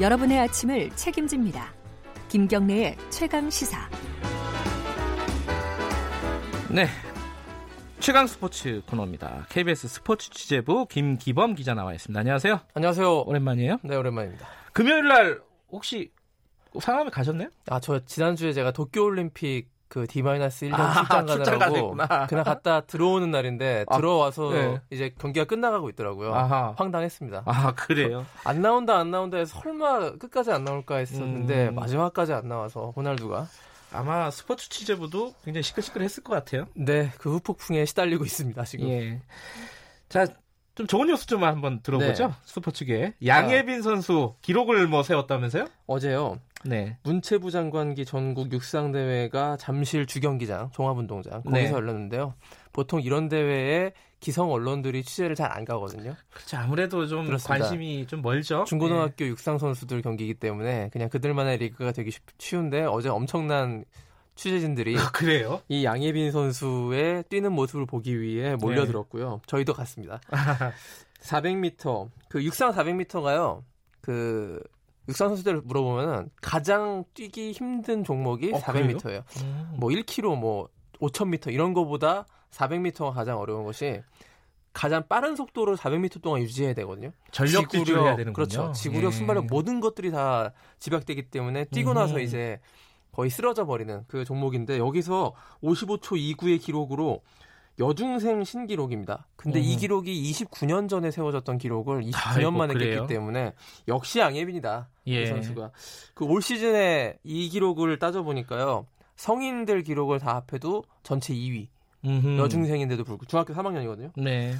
여러분의 아침을 책임집니다. 김경래의 최강 시사. 네, 최강 스포츠 코너입니다. 케이비에스 스포츠 취재부 김기범 기자 나와 있습니다. 안녕하세요. 안녕하세요. 오랜만이에요? 네, 오랜만입니다. 금요일 날 혹시 상암에 가셨나요? 아, 저 지난주에 제가 도쿄올림픽 그 디 마이너스 일 년 아, 출장 가느라고 그날 갔다 들어오는 날인데 아, 들어와서 네. 이제 경기가 끝나가고 있더라고요. 아하. 황당했습니다. 아 그래요? 안 나온다 안 나온다 해서 설마 끝까지 안 나올까 했었는데 음. 마지막까지 안 나와서 호날두가 아마 스포츠 취재부도 굉장히 시끌시끌했을 것 같아요. 네, 그 후폭풍에 시달리고 있습니다 지금. 예. 자, 좀 좋은 뉴스 좀 한번 들어보죠. 네. 스포츠계 양예빈 아. 선수 기록을 뭐 세웠다면서요? 어제요. 네. 문체부 장관기 전국 육상대회가 잠실 주경기장, 종합운동장 거기서 네. 열렸는데요. 보통 이런 대회에 기성 언론들이 취재를 잘 안 가거든요. 그렇죠. 아무래도 좀 그렇습니다. 관심이 좀 멀죠. 중고등학교 네. 육상 선수들 경기이기 때문에 그냥 그들만의 리그가 되기 쉬운데 어제 엄청난 취재진들이 아, 그래요? 이 양예빈 선수의 뛰는 모습을 보기 위해 몰려들었고요. 네. 저희도 갔습니다. 사백 미터, 그 육상 사백 미터가요. 그 육상 선수들 물어보면은 가장 뛰기 힘든 종목이 어, 사백 미터예요. 음. 뭐 일 킬로미터, 뭐 오천 미터 이런 거보다 사백 미터가 가장 어려운 것이 가장 빠른 속도로 사백 미터 동안 유지해야 되거든요. 전력 지구력 해야 되는군요. 그렇죠. 지구력, 예. 순발력 모든 것들이 다 집약되기 때문에 뛰고 음. 나서 이제 거의 쓰러져 버리는 그 종목인데 여기서 오십오 초 이십구의 기록으로 여중생 신기록입니다. 근데 음. 이 기록이 이십구 년 전에 세워졌던 기록을 이십구 년 만에 깼기 때문에 역시 양예빈이다. 예. 이 선수가. 그 올 시즌에 이 기록을 따져보니까요. 성인들 기록을 다 합해도 전체 이 위. 음흠. 여중생인데도 불구하고 중학교 삼 학년이거든요. 네.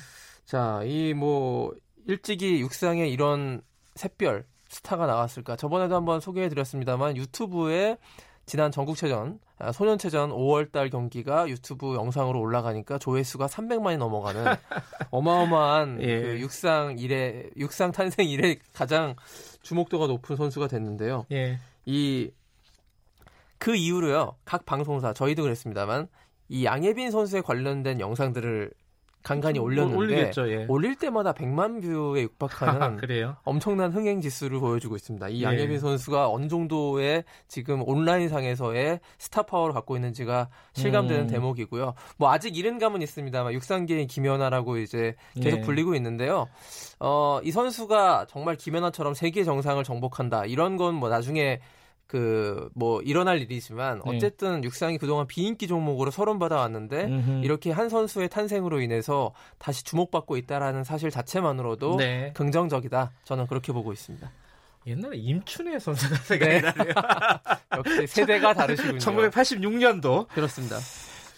자, 이 뭐 일찍이 육상에 이런 샛별 스타가 나왔을까. 저번에도 한번 소개해드렸습니다만 유튜브에 지난 전국체전, 아, 소년체전 오월달 경기가 유튜브 영상으로 올라가니까 조회수가 삼백만이 넘어가는 어마어마한 예. 그 육상 이래, 육상 탄생 이래 가장 주목도가 높은 선수가 됐는데요. 예. 이, 그 이후로요, 각 방송사, 저희도 그랬습니다만, 이 양예빈 선수에 관련된 영상들을 간간히 올렸는데 올리겠죠, 예. 올릴 때마다 백만 뷰에 육박하는 아, 엄청난 흥행 지수를 보여주고 있습니다. 이 양예빈 예. 선수가 어느 정도의 지금 온라인상에서의 스타 파워를 갖고 있는지가 실감되는 음. 대목이고요. 뭐 아직 이른 감은 있습니다만 육상계의 김연아라고 이제 계속 예. 불리고 있는데요. 어, 이 선수가 정말 김연아처럼 세계 정상을 정복한다 이런 건 뭐 나중에 그 뭐 일어날 일이지만 어쨌든 네. 육상이 그동안 비인기 종목으로 서름받아 왔는데 음흠. 이렇게 한 선수의 탄생으로 인해서 다시 주목받고 있다라는 사실 자체만으로도 네. 긍정적이다. 저는 그렇게 보고 있습니다. 옛날에 임춘애 선수가 생각이 나네요. 역시 세대가 다르시군요. 천구백팔십육 년도. 그렇습니다.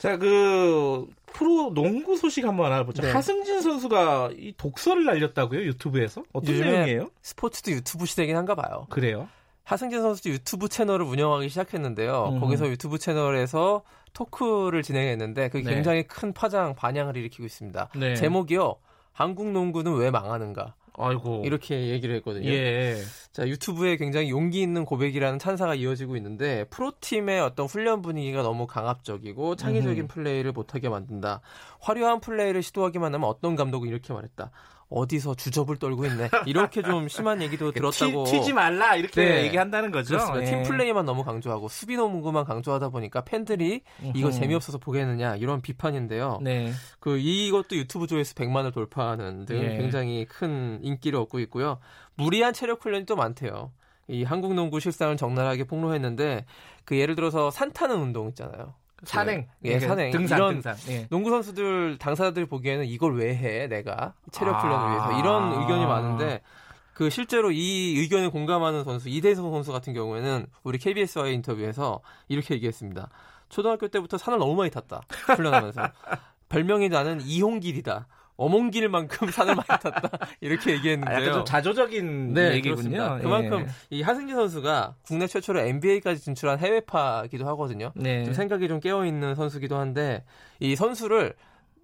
자, 그 프로 농구 소식 한번 알아보죠. 네. 하승진 선수가 이 독서를 날렸다고요? 유튜브에서? 어떤 내용이에요? 스포츠도 유튜브 시대긴 한가 봐요. 그래요? 하승진 선수도 유튜브 채널을 운영하기 시작했는데요. 음. 거기서 유튜브 채널에서 토크를 진행했는데 그게 네. 굉장히 큰 파장, 반향을 일으키고 있습니다. 네. 제목이요. 한국 농구는 왜 망하는가. 아이고. 이렇게 얘기를 했거든요. 예. 자, 유튜브에 굉장히 용기 있는 고백이라는 찬사가 이어지고 있는데 프로팀의 어떤 훈련 분위기가 너무 강압적이고 창의적인 음. 플레이를 못하게 만든다. 화려한 플레이를 시도하기만 하면 어떤 감독은 이렇게 말했다. 어디서 주접을 떨고 있네. 이렇게 좀 심한 얘기도 들었다고. 튀, 튀지 말라 이렇게 네. 얘기한다는 거죠. 네. 팀플레이만 너무 강조하고 수비 농구만 강조하다 보니까 팬들이 으흠. 이거 재미없어서 보겠느냐 이런 비판인데요. 네. 그 이것도 유튜브 조회수 백만을 돌파하는 등 네. 굉장히 큰 인기를 얻고 있고요. 무리한 체력 훈련이 또 많대요. 이 한국 농구 실상을 적나라하게 폭로했는데 그 예를 들어서 산 타는 운동 있잖아요. 산행, 예, 그러니까 산행, 등산, 이런 등산. 예. 농구 선수들 당사자들 보기에는 이걸 왜 해? 내가 체력 훈련을 아~ 위해서 이런 의견이 많은데 그 실제로 이 의견에 공감하는 선수 이대성 선수 같은 경우에는 우리 케이비에스와의 인터뷰에서 이렇게 얘기했습니다. 초등학교 때부터 산을 너무 많이 탔다. 훈련하면서 별명이 나는 이홍길이다. 어몽길만큼 산을 많이 탔다. 이렇게 얘기했는데요. 아, 약간 좀 자조적인 네, 얘기군요. 예. 그만큼 이 하승진 선수가 국내 최초로 엔비에이까지 진출한 해외파기도 하거든요. 네. 좀 생각이 좀 깨어있는 선수기도 한데 이 선수를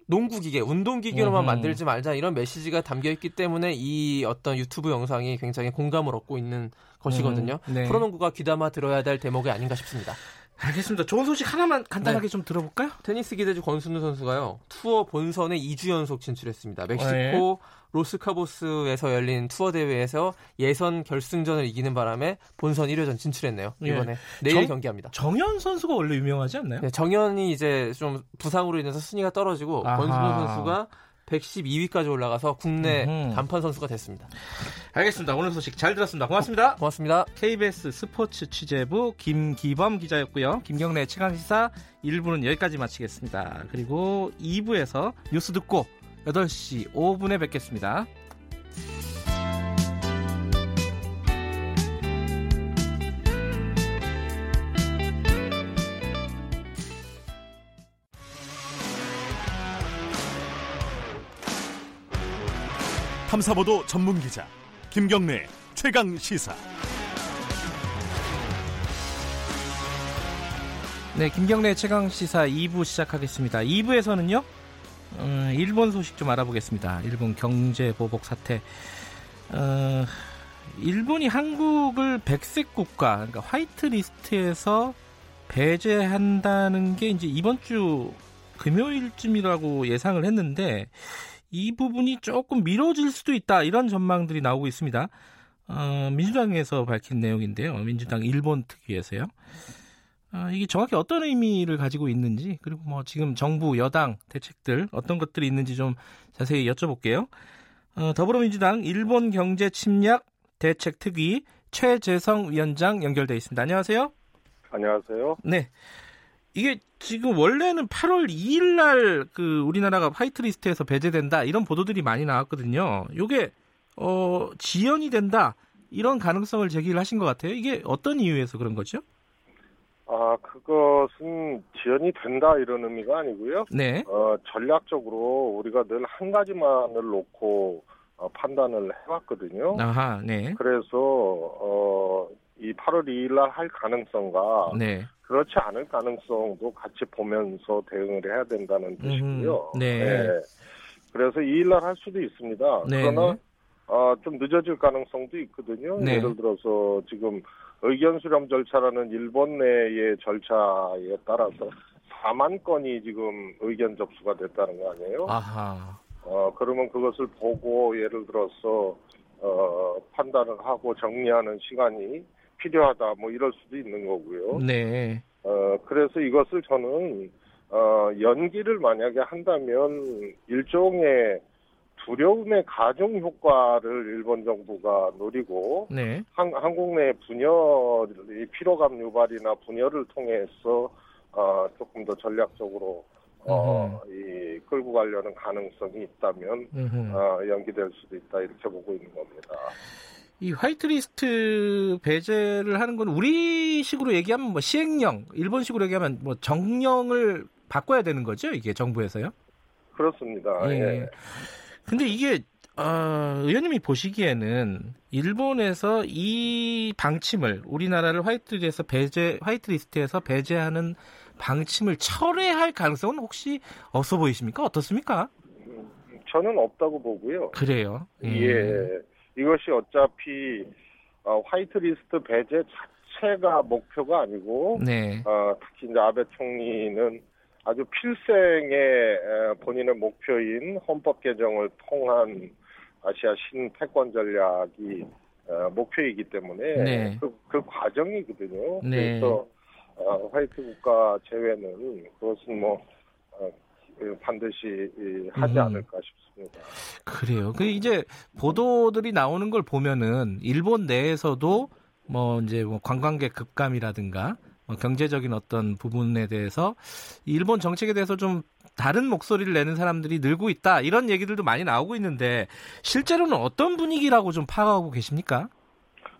농구기계, 운동기계로만 음. 만들지 말자 이런 메시지가 담겨있기 때문에 이 어떤 유튜브 영상이 굉장히 공감을 얻고 있는 것이거든요. 음. 네. 프로농구가 귀담아 들어야 될 대목이 아닌가 싶습니다. 알겠습니다. 좋은 소식 하나만 간단하게 네. 좀 들어볼까요? 테니스 기대주 권순우 선수가요. 투어 본선에 이 주 연속 진출했습니다. 멕시코 네. 로스카보스에서 열린 투어 대회에서 예선 결승전을 이기는 바람에 본선 일 회전 진출했네요. 이번에 네. 내일 정, 경기합니다. 정현 선수가 원래 유명하지 않나요? 네, 정현이 이제 좀 부상으로 인해서 순위가 떨어지고 아하. 권순우 선수가 백십이 위까지 올라가서 국내 음. 간판 선수가 됐습니다. 알겠습니다. 오늘 소식 잘 들었습니다. 고맙습니다. 고맙습니다. 케이비에스 스포츠 취재부 김기범 기자였고요. 김경래 최강시사 일 부는 여기까지 마치겠습니다. 그리고 이 부에서 뉴스 듣고 여덟 시 오 분에 뵙겠습니다. 탐사보도 전문기자 김경래 최강시사. 네, 김경래 최강시사 이 부 시작하겠습니다. 이 부에서는요 어, 일본 소식 좀 알아보겠습니다. 일본 경제보복 사태. 어, 일본이 한국을 백색 국가, 그러니까 화이트 리스트에서 배제한다는 게 이제 이번 주 금요일쯤이라고 예상을 했는데 이 부분이 조금 미뤄질 수도 있다, 이런 전망들이 나오고 있습니다. 어, 민주당에서 밝힌 내용인데요. 민주당 일본 특위에서요. 어, 이게 정확히 어떤 의미를 가지고 있는지, 그리고 뭐 지금 정부 여당 대책들 어떤 것들이 있는지 좀 자세히 여쭤볼게요. 어, 더불어민주당 일본 경제 침략 대책 특위 최재성 위원장 연결돼 있습니다. 안녕하세요. 안녕하세요. 네. 이게 지금 원래는 팔월 이일 날 그 우리나라가 화이트리스트에서 배제된다, 이런 보도들이 많이 나왔거든요. 이게 어, 지연이 된다, 이런 가능성을 제기를 하신 것 같아요. 이게 어떤 이유에서 그런 거죠? 아, 그것은 지연이 된다 이런 의미가 아니고요. 네. 어, 전략적으로 우리가 늘 한 가지만을 놓고 어, 판단을 해왔거든요. 아하, 네. 그래서 어, 이 팔월 이일 날 할 가능성과 네. 그렇지 않을 가능성도 같이 보면서 대응을 해야 된다는 뜻이고요. 음, 네. 네. 그래서 이일 날 할 수도 있습니다. 네. 그러나 어, 좀 늦어질 가능성도 있거든요. 네. 예를 들어서 지금 의견 수렴 절차라는 일본 내의 절차에 따라서 사만 건이 지금 의견 접수가 됐다는 거 아니에요? 아하. 어, 그러면 그것을 보고 예를 들어서 어, 판단을 하고 정리하는 시간이 필요하다, 뭐 이럴 수도 있는 거고요. 네. 어, 그래서 이것을 저는 어, 연기를 만약에 한다면 일종의 두려움의 가중 효과를 일본 정부가 노리고 네. 한, 한국 내 분열, 피로감 유발이나 분열을 통해서 어, 조금 더 전략적으로 어, 이, 끌고 가려는 가능성이 있다면 어, 연기될 수도 있다, 이렇게 보고 있는 겁니다. 이 화이트리스트 배제를 하는 건 우리식으로 얘기하면 뭐 시행령, 일본식으로 얘기하면 뭐 정령을 바꿔야 되는 거죠? 이게 정부에서요? 그렇습니다. 예. 예. 근데 이게 어, 의원님이 보시기에는 일본에서 이 방침을, 우리나라를 화이트리스트에서 배제, 화이트리스트에서 배제하는 방침을 철회할 가능성은 혹시 없어 보이십니까? 어떻습니까? 저는 없다고 보고요. 그래요. 음. 예. 이것이 어차피 어, 화이트리스트 배제 자체가 목표가 아니고 네. 어, 특히 이제 아베 총리는 아주 필생의 본인의 목표인 헌법 개정을 통한 아시아 신패권 전략이 어, 목표이기 때문에 네. 그, 그 과정이거든요. 네. 그래서 어, 화이트 국가 제외는 그것은 뭐 어, 반드시 하지 않을까 싶습니다. 음, 그래요. 그 이제 보도들이 나오는 걸 보면은 일본 내에서도 뭐 이제 뭐 관광객 급감이라든가 뭐 경제적인 어떤 부분에 대해서 일본 정책에 대해서 좀 다른 목소리를 내는 사람들이 늘고 있다, 이런 얘기들도 많이 나오고 있는데 실제로는 어떤 분위기라고 좀 파악하고 계십니까?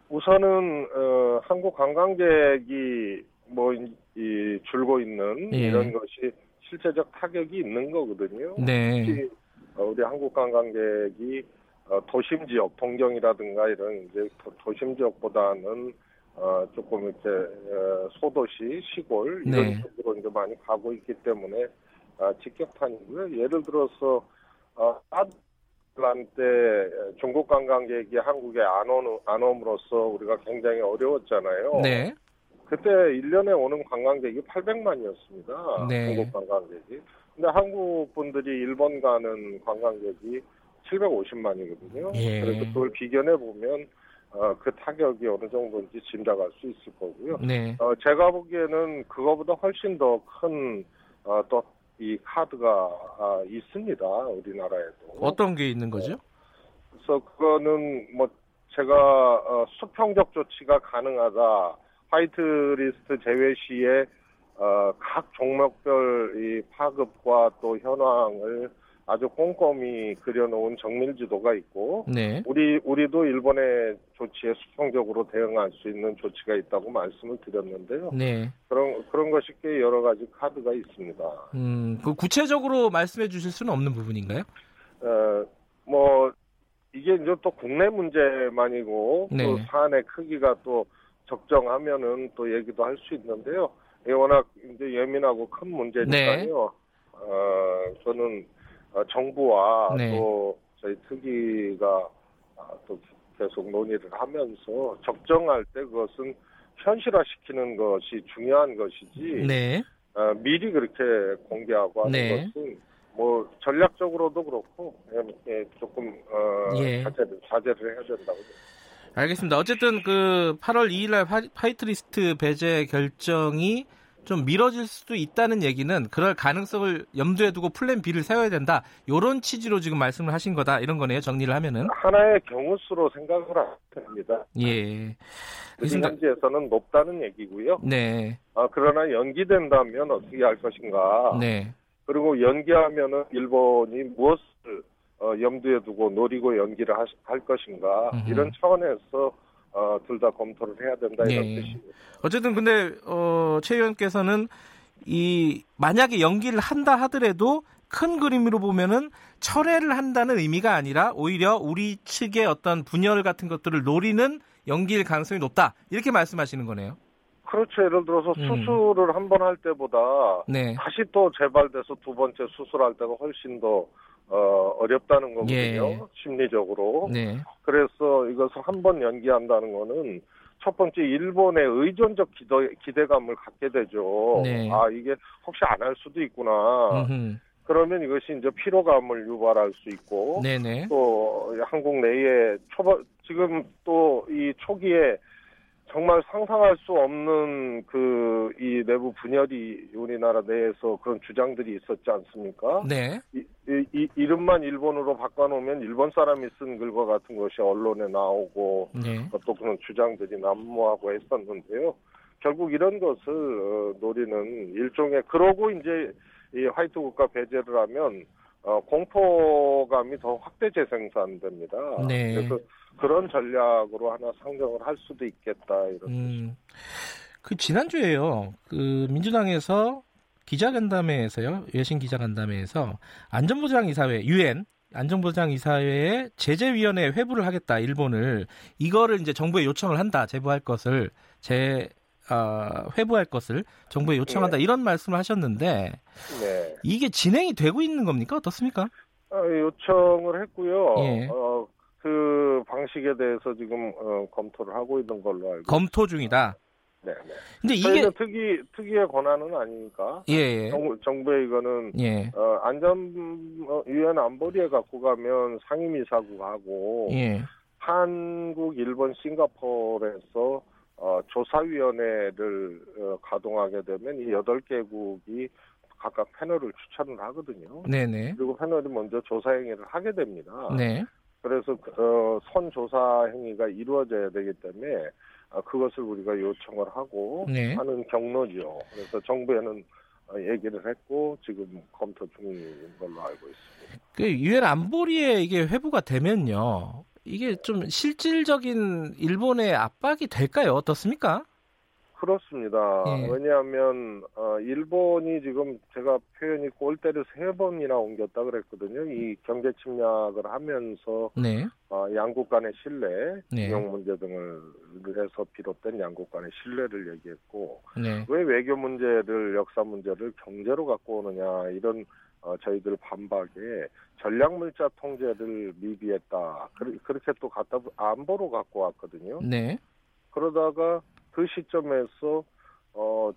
우선은 어, 한국 관광객이 뭐 이, 줄고 있는 예. 이런 것이 실제적 타격이 있는 거거든요. 네. 특히 우리 한국 관광객이 도심 지역, 동경이라든가 이런 이제 도심 지역보다는 조금 이렇게 소도시, 시골 이런 네. 쪽으로 이제 많이 가고 있기 때문에 직격탄이고요. 예를 들어서 아들한테 중국 관광객이 한국에 안 오는 안 오므로써 우리가 굉장히 어려웠잖아요. 네. 그때 일 년에 오는 관광객이 팔백만이었습니다. 네. 한국 관광객이. 근데 한국 분들이 일본 가는 관광객이 칠백오십만이거든요. 예. 그래서 그걸 비견해 보면 어, 그 타격이 어느 정도인지 짐작할 수 있을 거고요. 네. 어, 제가 보기에는 그거보다 훨씬 더 큰 어, 또 이 카드가 있습니다. 우리나라에도. 어떤 게 있는 거죠? 그래서 그거는 뭐 제가 수평적 조치가 가능하다. 화이트리스트 제외 시에 각 종목별 파급과 또 현황을 아주 꼼꼼히 그려놓은 정밀지도가 있고, 네. 우리 우리도 일본의 조치에 수평적으로 대응할 수 있는 조치가 있다고 말씀을 드렸는데요. 네. 그런 그런 것이 꽤 여러 가지 카드가 있습니다. 음, 그 구체적으로 말씀해 주실 수는 없는 부분인가요? 어, 뭐 이게 이제 또 국내 문제만이고, 네. 또 사안의 크기가 또 적정하면은 또 얘기도 할 수 있는데요. 이게 워낙 이제 예민하고 큰 문제니까요. 네. 어, 저는 정부와 네. 또 저희 특위가 또 계속 논의를 하면서 적정할 때 그것은 현실화시키는 것이 중요한 것이지 네. 어, 미리 그렇게 공개하고 하는 네. 것은 뭐 전략적으로도 그렇고 예, 조금 어, 예. 자제를, 자제를 해야 된다고. 알겠습니다. 어쨌든 그 팔월 이일날 화이트리스트 배제 결정이 좀 미뤄질 수도 있다는 얘기는 그럴 가능성을 염두에 두고 플랜 B를 세워야 된다. 이런 취지로 지금 말씀을 하신 거다. 이런 거네요. 정리를 하면은. 하나의 경우수로 생각을 합니다. 예. 지금 현지에서는 높다는 얘기고요. 네. 아, 그러나 연기된다면 어떻게 할 것인가. 네. 그리고 연기하면은 일본이 무엇을 어, 염두에 두고 노리고 연기를 하시, 할 것인가. 음흠. 이런 차원에서 어, 둘 다 검토를 해야 된다 이런 네. 뜻이에요. 어쨌든 근데 어, 최 의원께서는 이 만약에 연기를 한다 하더라도 큰 그림으로 보면은 철회를 한다는 의미가 아니라 오히려 우리 측의 어떤 분열 같은 것들을 노리는 연기일 가능성이 높다 이렇게 말씀하시는 거네요. 그렇죠. 예를 들어서 음. 수술을 한 번 할 때보다 네. 다시 또 재발돼서 두 번째 수술할 때가 훨씬 더 어, 어렵다는 거거든요. 예. 심리적으로. 네. 그래서 이것을 한 번 연기한다는 거는 첫 번째 일본의 의존적 기대, 기대감을 갖게 되죠. 네. 아, 이게 혹시 안 할 수도 있구나. 음흠. 그러면 이것이 이제 피로감을 유발할 수 있고. 네네. 또 한국 내에 초반, 지금 또 이 초기에 정말 상상할 수 없는 그 이 내부 분열이 우리나라 내에서 그런 주장들이 있었지 않습니까? 네. 이, 이, 이 이름만 일본으로 바꿔놓으면 일본 사람이 쓴 글과 같은 것이 언론에 나오고 네. 또 그런 주장들이 난무하고 했었는데요. 결국 이런 것을 노리는 일종의 그러고 이제 이 화이트 국가 배제를 하면 어, 공포감이 더 확대 재생산됩니다. 네. 그래서 그런 전략으로 하나 상정을 할 수도 있겠다 이런. 음, 그 지난주에요. 그 민주당에서 기자간담회에서요, 외신 기자간담회에서 안전보장이사회 유엔 안전보장이사회의 제재위원회 회부를 하겠다 일본을 이거를 이제 정부에 요청을 한다 제부할 것을 제. 어, 회부할 것을 정부에 요청한다 네. 이런 말씀을 하셨는데 네. 이게 진행이 되고 있는 겁니까? 어떻습니까? 어, 요청을 했고요. 예. 어, 그 방식에 대해서 지금 어, 검토를 하고 있는 걸로 알고 검토 있습니다. 중이다. 네. 네. 근데 이게 특이 특이의 권한은 아니니까. 예. 정부, 정부의 이거는 예. 어, 안전 어, 유엔 안보리에 갖고 가면 상임이사국 하고 예. 한국, 일본, 싱가포르에서 어, 조사위원회를 어, 가동하게 되면 이 여덟 개국이 각각 패널을 추천을 하거든요. 네네. 그리고 패널이 먼저 조사행위를 하게 됩니다. 네. 그래서 어, 선조사행위가 이루어져야 되기 때문에 어, 그것을 우리가 요청을 하고 네. 하는 경로죠. 그래서 정부에는 어, 얘기를 했고 지금 검토 중인 걸로 알고 있습니다. 그 유엔 안보리에 이게 회부가 되면요. 이게 좀 실질적인 일본의 압박이 될까요? 어떻습니까? 그렇습니다. 예. 왜냐하면 어, 일본이 지금 제가 표현이 골대를 세 번이나 옮겼다 그랬거든요. 이 경제 침략을 하면서 네. 어, 양국 간의 신뢰, 네. 금융 문제 등을 해서 비롯된 양국 간의 신뢰를 얘기했고 네. 왜 외교 문제를, 역사 문제를 경제로 갖고 오느냐 이런 어, 저희들 반박에 전략물자 통제를 미비했다. 그, 그렇게 또 갖다 안보로 갖고 왔거든요. 네. 그러다가 그 시점에서 어,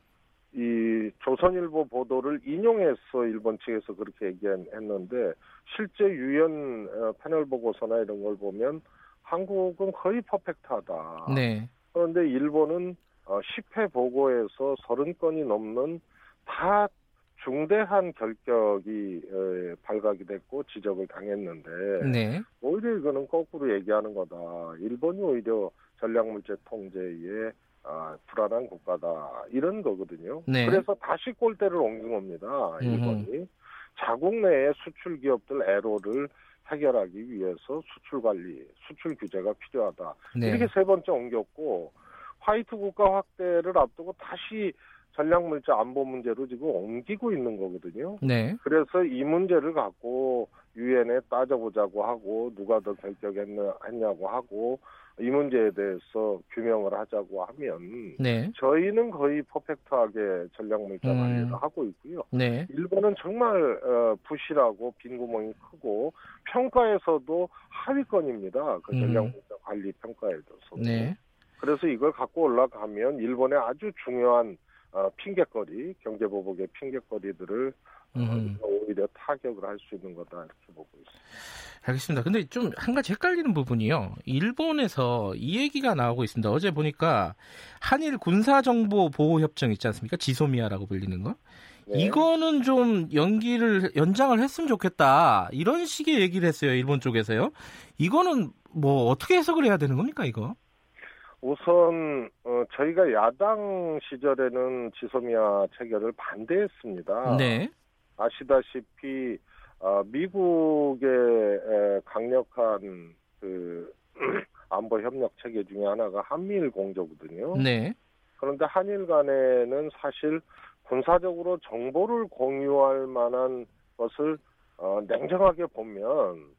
이 조선일보 보도를 인용해서 일본 측에서 그렇게 얘기했는데 실제 유엔 패널 보고서나 이런 걸 보면 한국은 거의 퍼펙트하다. 네. 그런데 일본은 어, 십 회 보고에서 삼십 건이 넘는 다 중대한 결격이 발각이 됐고 지적을 당했는데 네. 오히려 이거는 거꾸로 얘기하는 거다. 일본이 오히려 전략물질 통제에 아, 불안한 국가다. 이런 거거든요. 네. 그래서 다시 꼴대를 옮긴 겁니다. 일본이. 음흠. 자국 내의 수출 기업들 애로를 해결하기 위해서 수출 관리, 수출 규제가 필요하다. 네. 이렇게 세 번째 옮겼고 화이트 국가 확대를 앞두고 다시 전략물자 안보 문제로 지금 옮기고 있는 거거든요. 네. 그래서 이 문제를 갖고 유엔에 따져보자고 하고 누가 더 결격했냐고 하고 이 문제에 대해서 규명을 하자고 하면 네. 저희는 거의 퍼펙트하게 전략물자 관리를 음. 하고 있고요. 네. 일본은 정말 부실하고 빈구멍이 크고 평가에서도 하위권입니다. 그 전략물자 음. 관리 평가에서도. 네. 그래서 이걸 갖고 올라가면 일본의 아주 중요한 어, 핑계거리, 경제보복의 핑계거리들을 음. 어, 오히려 타격을 할 수 있는 거다 이렇게 보고 있습니다. 알겠습니다. 근데 좀 한 가지 헷갈리는 부분이요. 일본에서 이 얘기가 나오고 있습니다. 어제 보니까 한일 군사정보보호협정 있지 않습니까? 지소미아라고 불리는 거. 네. 이거는 좀 연기를 연장을 했으면 좋겠다. 이런 식의 얘기를 했어요. 일본 쪽에서요. 이거는 뭐 어떻게 해석을 해야 되는 겁니까? 이거? 우선 어, 저희가 야당 시절에는 지소미아 체결을 반대했습니다. 네. 아시다시피 어, 미국의 에, 강력한 그, 안보 협력 체계 중에 하나가 한미일 공조거든요. 네. 그런데 한일 간에는 사실 군사적으로 정보를 공유할 만한 것을 어, 냉정하게 보면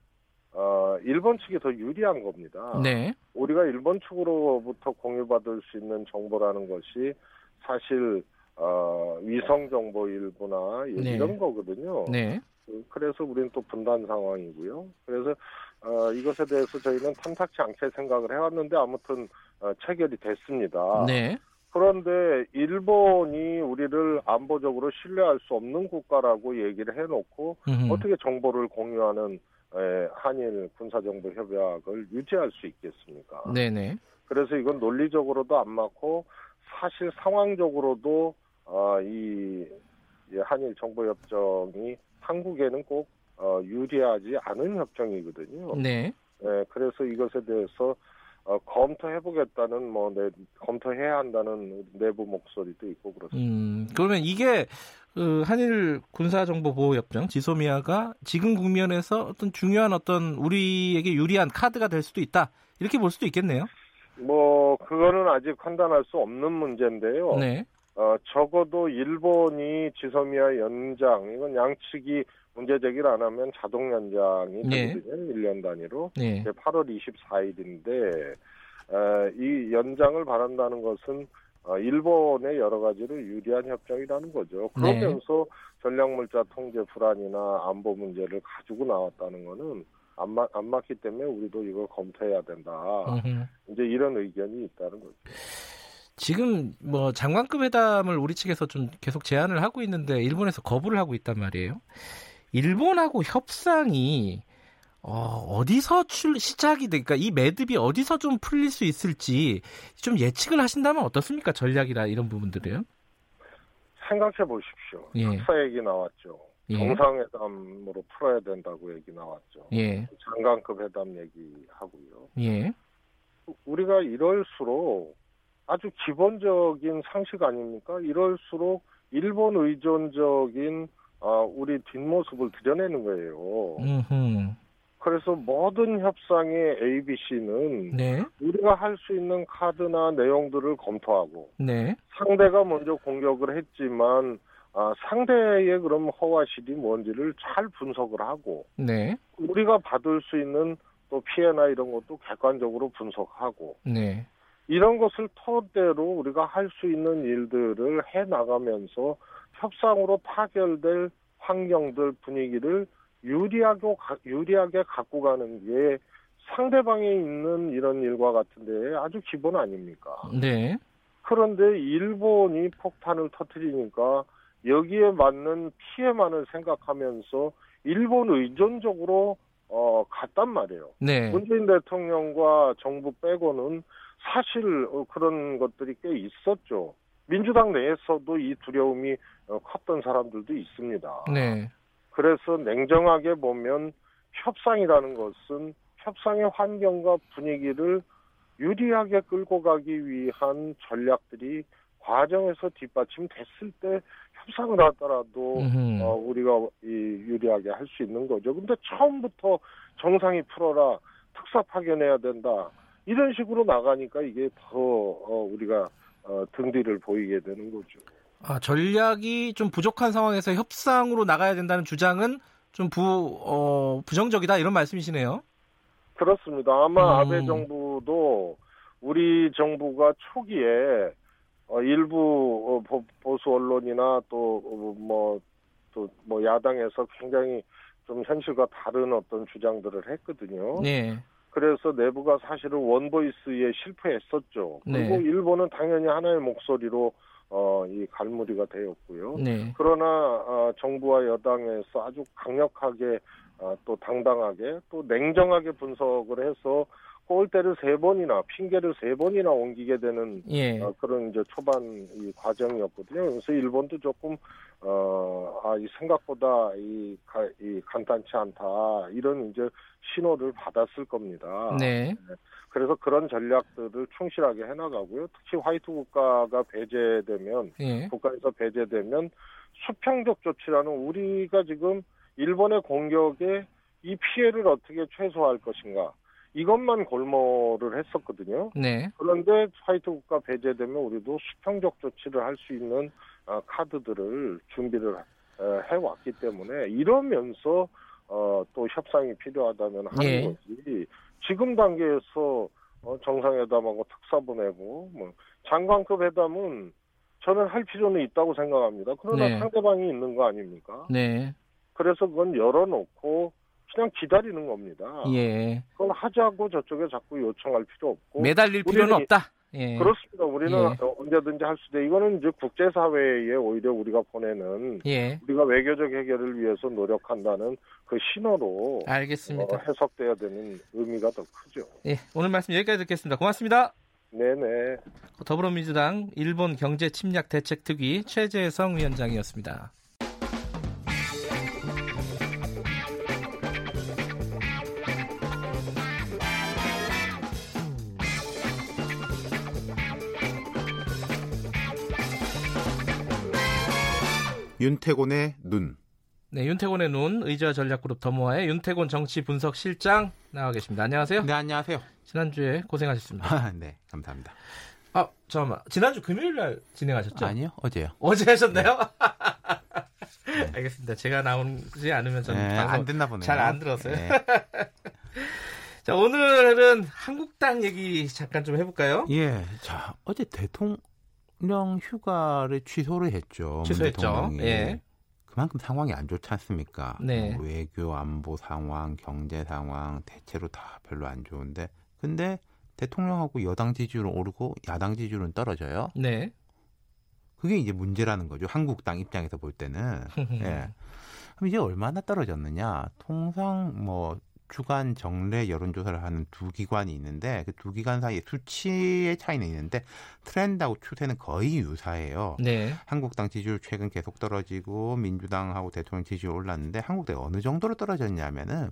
어, 일본 측이 더 유리한 겁니다. 네. 우리가 일본 측으로부터 공유받을 수 있는 정보라는 것이 사실 어, 위성 정보 일부나 네. 이런 거거든요. 네. 그래서 우리는 또 분단 상황이고요. 그래서 어, 이것에 대해서 저희는 탐탁치 않게 생각을 해왔는데 아무튼 어, 체결이 됐습니다. 네. 그런데 일본이 우리를 안보적으로 신뢰할 수 없는 국가라고 얘기를 해놓고 음흠. 어떻게 정보를 공유하는 한일 군사정보 협약을 유지할 수 있겠습니까? 네네. 그래서 이건 논리적으로도 안 맞고 사실 상황적으로도 어, 이 한일 정보 협정이 한국에는 꼭 어, 유리하지 않은 협정이거든요. 네. 네. 그래서 이것에 대해서 어, 검토해보겠다는 뭐 내, 검토해야 한다는 내부 목소리도 있고 그렇습니다. 음, 그러면 이게 그 한일 군사정보보호협정 지소미아가 지금 국면에서 어떤 중요한 어떤 우리에게 유리한 카드가 될 수도 있다 이렇게 볼 수도 있겠네요. 뭐 그거는 아직 판단할 수 없는 문제인데요. 네. 어, 적어도 일본이 지소미아 연장 이건 양측이 문제 제기를 안 하면 자동 연장이 네. 되거든요. 일 년 단위로. 네. 팔월 이십사일인데 어, 이 연장을 바란다는 것은 어, 일본의 여러 가지로 유리한 협정이라는 거죠. 그러면서 네. 전략물자 통제 불안이나 안보 문제를 가지고 나왔다는 거는 안, 마, 안 맞기 때문에 우리도 이걸 검토해야 된다. 음흠. 이제 이런 의견이 있다는 거죠. 지금 뭐 장관급 회담을 우리 측에서 좀 계속 제안을 하고 있는데 일본에서 거부를 하고 있단 말이에요. 일본하고 협상이 어, 어디서 출, 시작이 되니까 이 매듭이 어디서 좀 풀릴 수 있을지 좀 예측을 하신다면 어떻습니까? 전략이라 이런 부분들이요. 생각해 보십시오. 예. 역사 얘기 나왔죠. 예. 정상회담으로 풀어야 된다고 얘기 나왔죠. 예. 장관급 회담 얘기하고요. 예. 우리가 이럴수록 아주 기본적인 상식 아닙니까? 이럴수록 일본 의존적인 어, 우리 뒷모습을 드러내는 거예요. 음흠. 그래서 모든 협상의 에이비씨는 네. 우리가 할 수 있는 카드나 내용들을 검토하고 네. 상대가 먼저 공격을 했지만 아, 상대의 그럼 허와실이 뭔지를 잘 분석을 하고 네. 우리가 받을 수 있는 또 피해나 이런 것도 객관적으로 분석하고 네. 이런 것을 토대로 우리가 할 수 있는 일들을 해나가면서 협상으로 타결될 환경들 분위기를 유리하고 유리하게 갖고 가는 게 상대방에 있는 이런 일과 같은 데에 아주 기본 아닙니까? 네. 그런데 일본이 폭탄을 터뜨리니까 여기에 맞는 피해만을 생각하면서 일본 의존적으로 어, 갔단 말이에요. 네. 문재인 대통령과 정부 빼고는 사실 그런 것들이 꽤 있었죠. 민주당 내에서도 이 두려움이 컸던 사람들도 있습니다. 네. 그래서 냉정하게 보면 협상이라는 것은 협상의 환경과 분위기를 유리하게 끌고 가기 위한 전략들이 과정에서 뒷받침됐을 때 협상을 하더라도 어, 우리가 이, 유리하게 할 수 있는 거죠. 근데 처음부터 정상이 풀어라, 특사 파견해야 된다, 이런 식으로 나가니까 이게 더 어, 우리가 어, 등뒤를 보이게 되는 거죠. 아, 전략이 좀 부족한 상황에서 협상으로 나가야 된다는 주장은 좀 부, 어, 부정적이다, 이런 말씀이시네요. 그렇습니다. 아마 음. 아베 정부도 우리 정부가 초기에 어, 일부 어, 보수 언론이나 또 뭐 또 뭐 야당에서 굉장히 좀 현실과 다른 어떤 주장들을 했거든요. 네. 그래서 내부가 사실은 원보이스에 실패했었죠. 그리고 네. 일본은 당연히 하나의 목소리로 어, 이 갈무리가 되었고요. 네. 그러나 어, 정부와 여당에서 아주 강력하게 어, 또 당당하게 또 냉정하게 분석을 해서 골대를 세 번이나 핑계를 세 번이나 옮기게 되는 예. 어, 그런 이제 초반 이 과정이었거든요. 그래서 일본도 조금 어, 아, 이 생각보다 이, 가, 이 간단치 않다, 이런 이제 신호를 받았을 겁니다. 네. 네. 그래서 그런 전략들을 충실하게 해나가고요. 특히 화이트 국가가 배제되면 예. 국가에서 배제되면 수평적 조치라는, 우리가 지금 일본의 공격에 이 피해를 어떻게 최소화할 것인가, 이것만 골몰을 했었거든요. 네. 그런데 화이트 국가 배제되면 우리도 수평적 조치를 할 수 있는 어, 카드들을 준비를 어, 해왔기 때문에, 이러면서 어, 또 협상이 필요하다면 하는 예. 거지. 지금 단계에서 어, 정상회담하고 특사 보내고 뭐 장관급 회담은 저는 할 필요는 있다고 생각합니다. 그러나 네. 상대방이 있는 거 아닙니까? 네. 그래서 그건 열어놓고 그냥 기다리는 겁니다. 예. 그걸 하자고 저쪽에 자꾸 요청할 필요 없고 매달릴 필요는 없다. 예. 그렇습니다. 우리는 예. 언제든지 할 수 있다. 이거는 이제 국제사회에 오히려 우리가 보내는 예. 우리가 외교적 해결을 위해서 노력한다는 그 신호로 알겠습니다. 어, 해석돼야 되는 의미가 더 크죠. 예. 오늘 말씀 여기까지 듣겠습니다. 고맙습니다. 네네. 더불어민주당 일본 경제 침략 대책 특위 최재성 위원장이었습니다. 윤태곤의 눈. 네, 윤태곤의 눈, 의제와 전략그룹 더모아의 윤태곤 정치분석실장 나와 계십니다. 안녕하세요. 네, 안녕하세요. 지난주에 고생하셨습니다. 아, 네, 감사합니다. 아, 잠깐만. 지난주 금요일날 진행하셨죠? 아니요, 어제요. 어제 하셨나요? 네. 네. 알겠습니다. 제가 나오지 않으면 저는 네, 안 듣나 보네요. 잘 안 들었어요. 네. 자, 오늘은 한국당 얘기 잠깐 좀 해볼까요? 예, 자, 어제 대통령 대통령 휴가를 취소를 했죠. 취소했죠. 예. 그만큼 상황이 안 좋지 않습니까? 네. 뭐 외교, 안보 상황, 경제 상황 대체로 다 별로 안 좋은데, 근데 대통령하고 여당 지지율은 오르고 야당 지지율은 떨어져요. 네. 그게 이제 문제라는 거죠. 한국당 입장에서 볼 때는. 예. 그럼 이제 얼마나 떨어졌느냐? 통상 뭐 주간 정례 여론조사를 하는 두 기관이 있는데 그 두 기관 사이에 수치의 차이는 있는데 트렌드하고 추세는 거의 유사해요. 네. 한국당 지지율 최근 계속 떨어지고 민주당하고 대통령 지지율 올랐는데 한국당이 어느 정도로 떨어졌냐면은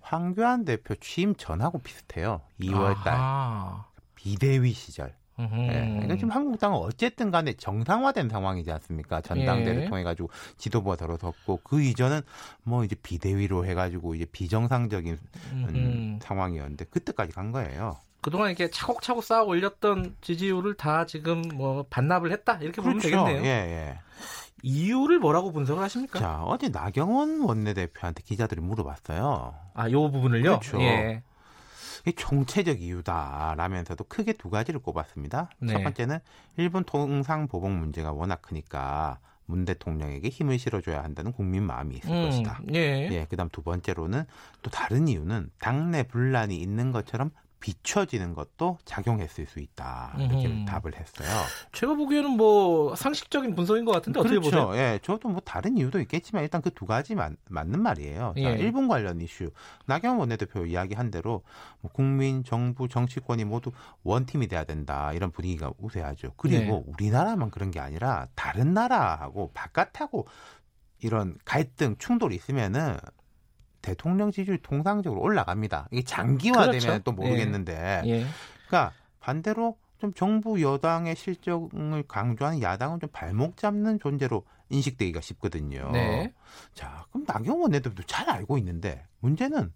황교안 대표 취임 전하고 비슷해요. 이월 달 아하. 비대위 시절. 네. 그러니까 지금 한국당은 어쨌든 간에 정상화된 상황이지 않습니까? 전당대를 예. 통해 가지고 지도부가 들어섰고 그 이전은 뭐 이제 비대위로 해가지고 이제 비정상적인 음흠. 상황이었는데 그때까지 간 거예요. 그동안 이렇게 차곡차곡 쌓아 올렸던 지지율을 다 지금 뭐 반납을 했다, 이렇게 보면 그렇죠. 되겠네요. 예, 예. 이유를 뭐라고 분석을 하십니까? 자, 어제 나경원 원내대표한테 기자들이 물어봤어요. 아, 요 부분을요? 그렇죠. 예. 정체적 이유다라면서도 크게 두 가지를 꼽았습니다. 네. 첫 번째는 일본 통상보복 문제가 워낙 크니까 문 대통령에게 힘을 실어줘야 한다는 국민 마음이 있을 음, 것이다. 예. 예, 그다음 두 번째로는 또 다른 이유는 당내 분란이 있는 것처럼 비춰지는 것도 작용했을 수 있다. 이렇게 음. 답을 했어요. 제가 보기에는 뭐 상식적인 분석인 것 같은데 그렇죠. 어떻게 보세요? 예, 저도 뭐 다른 이유도 있겠지만 일단 그 두 가지 마, 맞는 말이에요. 예. 자, 일본 관련 이슈. 나경원 원내대표 이야기한 대로 뭐 국민, 정부, 정치권이 모두 원팀이 돼야 된다. 이런 분위기가 우세하죠. 그리고 예. 우리나라만 그런 게 아니라 다른 나라하고 바깥하고 이런 갈등, 충돌이 있으면은 대통령 지지율 통상적으로 올라갑니다. 이게 장기화되면 그렇죠. 또 모르겠는데. 예. 예. 그러니까 반대로 좀 정부 여당의 실정을 강조하는 야당은 좀 발목 잡는 존재로 인식되기가 쉽거든요. 네. 자, 그럼 나경원 원내대표도 잘 알고 있는데 문제는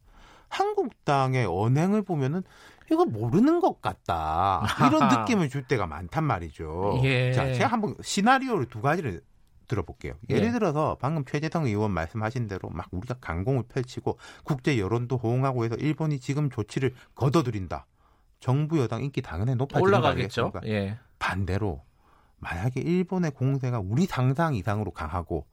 한국당의 언행을 보면은 이거 모르는 것 같다. 이런 느낌을 줄 때가 많단 말이죠. 예. 자, 제가 한번 시나리오를 두 가지를 들어볼게요. 예를 예. 들어서 방금 최재성 의원 말씀하신 대로 막 우리가 강공을 펼치고 국제 여론도 호응하고 해서 일본이 지금 조치를 거둬들인다. 정부 여당 인기 당연히 높아지는 거 아니겠습니까? 예. 반대로 만약에 일본의 공세가 우리 상상 이상으로 강하고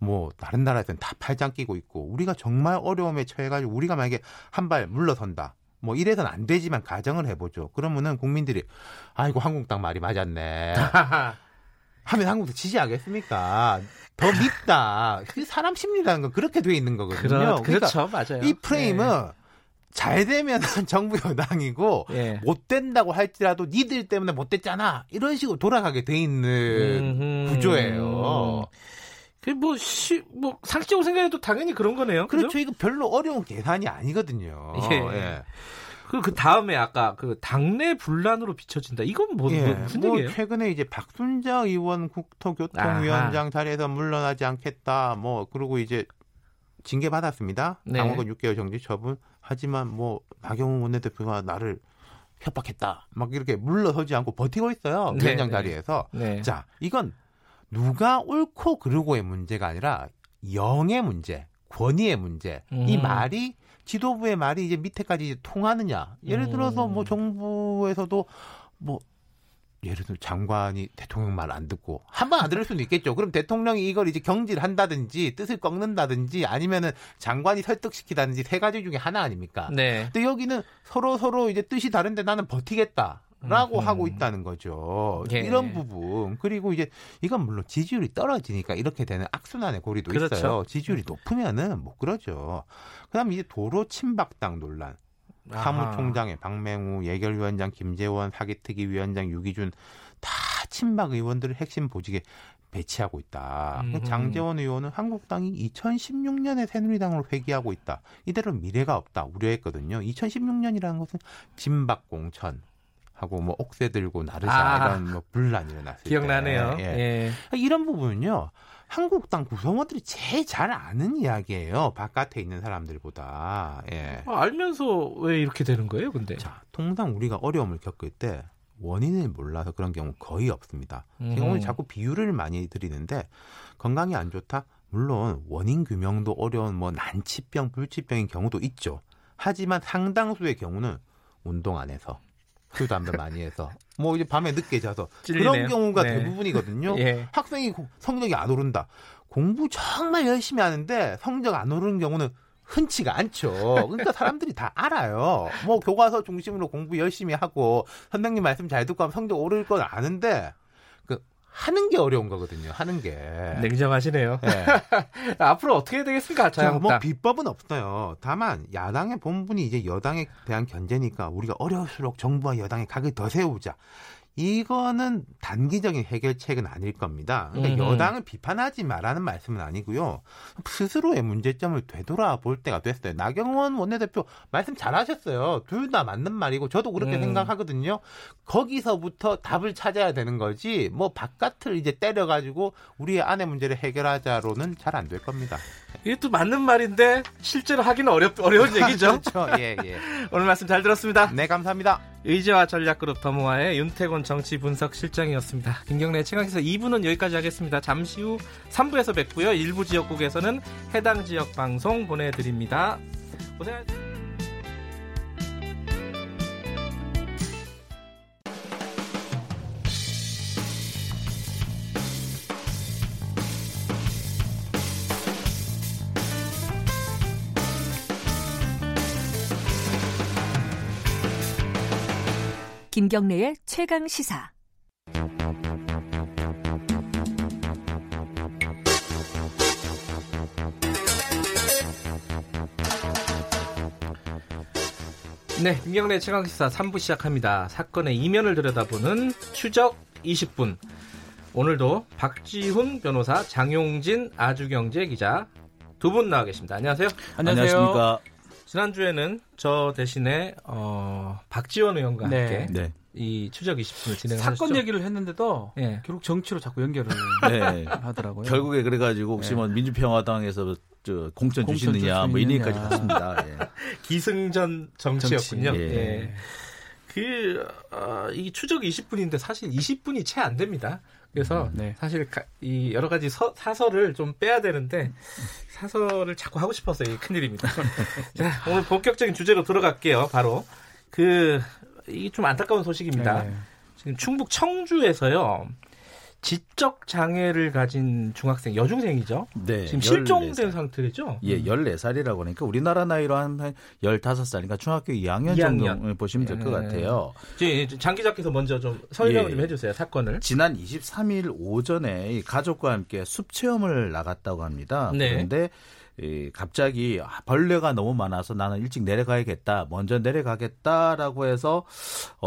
뭐 다른 나라에서는 다 팔짱 끼고 있고 우리가 정말 어려움에 처해가지고 우리가 만약에 한 발 물러선다. 뭐 이래서는 안 되지만 가정을 해보죠. 그러면은 국민들이 아이고 한국당 말이 맞았네. 하면 한국도 지지하겠습니까? 더 밉다. 사람 심리라는 건 그렇게 돼 있는 거거든요. 그러, 그렇죠. 그러니까 맞아요. 이 프레임은 네. 잘 되면 정부 여당이고 네. 못 된다고 할지라도 니들 때문에 못 됐잖아. 이런 식으로 돌아가게 돼 있는 음흠. 구조예요. 뭐, 시, 뭐 상식적으로 생각해도 당연히 그런 거네요. 그렇죠. 그죠? 이거 별로 어려운 계산이 아니거든요. 예. 예. 그 다음에 아까 그 당내 분란으로 비춰진다. 이건 뭐, 예, 무슨 뭐 얘기예요? 최근에 이제 박순자 의원 국토교통위원장 아하. 자리에서 물러나지 않겠다. 뭐 그리고 이제 징계 받았습니다. 네. 당원권 육 개월 정지 처분. 하지만 뭐 나경원 원내대표가 나를 협박했다. 막 이렇게 물러서지 않고 버티고 있어요. 네, 위원장 자리에서. 네. 네. 자, 이건 누가 옳고 그르고의 문제가 아니라 영의 문제, 권위의 문제. 음. 이 말이 지도부의 말이 이제 밑에까지 이제 통하느냐. 예를 들어서 뭐 정부에서도 뭐 예를 들어 장관이 대통령 말 안 듣고 한 번 안 들을 수는 있겠죠. 그럼 대통령이 이걸 이제 경질한다든지 뜻을 꺾는다든지 아니면은 장관이 설득시키다든지 세 가지 중에 하나 아닙니까? 네. 근데 여기는 서로 서로 이제 뜻이 다른데 나는 버티겠다. 라고 음. 하고 있다는 거죠. 예. 이런 부분. 그리고 이제 이건 물론 지지율이 떨어지니까 이렇게 되는 악순환의 고리도 그렇죠. 있어요. 지지율이 높으면은 못 그러죠. 그다음 이제 도로 친박당 논란. 아하. 사무총장의 박맹우, 예결위원장 김재원, 사기특위위원장 유기준 다 친박 의원들을 핵심 보직에 배치하고 있다. 음흠. 장제원 의원은 한국당이 이천십육 년에 새누리당으로 회귀하고 있다. 이대로 미래가 없다. 우려했거든요. 이천십육 년이라는 것은 진박공천. 하고 뭐 옥새 들고 나르샤 아, 이런 뭐 분란이 일어났을 기억나네요. 때. 기억나네요. 예. 예. 이런 부분은요. 한국당 구성원들이 제일 잘 아는 이야기예요. 바깥에 있는 사람들보다. 예. 아, 알면서 왜 이렇게 되는 거예요, 근데? 자, 통상 우리가 어려움을 겪을 때 원인을 몰라서 그런 경우 거의 없습니다. 음. 제가 오늘 자꾸 비유를 많이 드리는데 건강이 안 좋다? 물론 원인 규명도 어려운 뭐 난치병, 불치병인 경우도 있죠. 하지만 상당수의 경우는 운동 안 해서 술, 담배 많이 해서 뭐 이제 밤에 늦게 자서 찔리네요. 그런 경우가 네. 대부분이거든요. 예. 학생이 성적이 안 오른다. 공부 정말 열심히 하는데 성적 안 오르는 경우는 흔치가 않죠. 그러니까 사람들이 다 알아요. 뭐 교과서 중심으로 공부 열심히 하고 선생님 말씀 잘 듣고 하면 성적 오를 건 아는데 그 하는 게 어려운 거거든요. 하는 게. 냉정하시네요. 네. 앞으로 어떻게 해야 되겠습니까? 자, 뭐 비법은 없어요. 다만 야당의 본분이 이제 여당에 대한 견제니까 우리가 어려울수록 정부와 여당의 각을 더 세우자. 이거는 단기적인 해결책은 아닐 겁니다. 그러니까 여당을 비판하지 말라는 말씀은 아니고요. 스스로의 문제점을 되돌아볼 때가 됐어요. 나경원 원내대표 말씀 잘하셨어요. 둘 다 맞는 말이고 저도 그렇게 음. 생각하거든요. 거기서부터 답을 찾아야 되는 거지 뭐 바깥을 이제 때려가지고 우리의 안의 문제를 해결하자로는 잘 안 될 겁니다. 이게 또 맞는 말인데 실제로 하기는 어렵, 어려운 얘기죠. 그렇죠. 예, 예. 오늘 말씀 잘 들었습니다. 네, 감사합니다. 의제와 전략그룹 더모아의 윤태곤 정치분석실장이었습니다. 김경래의 최강시사 이 부는 여기까지 하겠습니다. 잠시 후 삼 부에서 뵙고요. 일부 지역국에서는 해당 지역 방송 보내드립니다. 고생하셨습니다. 김경래의 최강 시사. 네, 김경래 최강시사 삼 부 시작합니다. 사건의 이면을 들여다보는 추적 이십 분. 오늘도 박지훈 변호사, 장용진 아주경제 기자 두 분 나와 계십니다. 안녕하세요. 안녕하세요. 안녕하십니까. 지난주에는 저 대신에 어, 박지원 의원과 네. 함께 네. 이 추적 이십 분을 진행하셨죠. 사건 얘기를 했는데도 네. 결국 정치로 자꾸 연결을 네. 하더라고요. 결국에 그래가지고 혹시 네. 뭐 민주평화당에서 저 공천, 공천 주시느냐 뭐 이런까지 갔습니다. 예. 기승전 정치였군요. 정치. 예. 예. 그 어, 이 추적 이십 분인데 사실 이십 분이 채 안 됩니다. 그래서 음, 네. 사실 가, 이 여러 가지 서, 사설을 좀 빼야 되는데 사설을 자꾸 하고 싶어서 이게 큰일입니다. 자, 오늘 본격적인 주제로 들어갈게요. 바로 그 이게 좀 안타까운 소식입니다. 네. 지금 충북 청주에서요. 지적 장애를 가진 중학생 여중생이죠. 네, 지금 실종된 상태죠. 예, 열네 살이라고 하니까 우리나라 나이로 한 열다섯 살, 그러니까 중학교 이 학년, 이 학년. 정도 보시면 될 것 같아요. 예, 장 기자께서 먼저 좀 설명을 예, 좀 해주세요. 사건을. 지난 이십삼 일 오전에 가족과 함께 숲 체험을 나갔다고 합니다. 네. 그런데 갑자기 벌레가 너무 많아서 나는 일찍 내려가야겠다, 먼저 내려가겠다라고 해서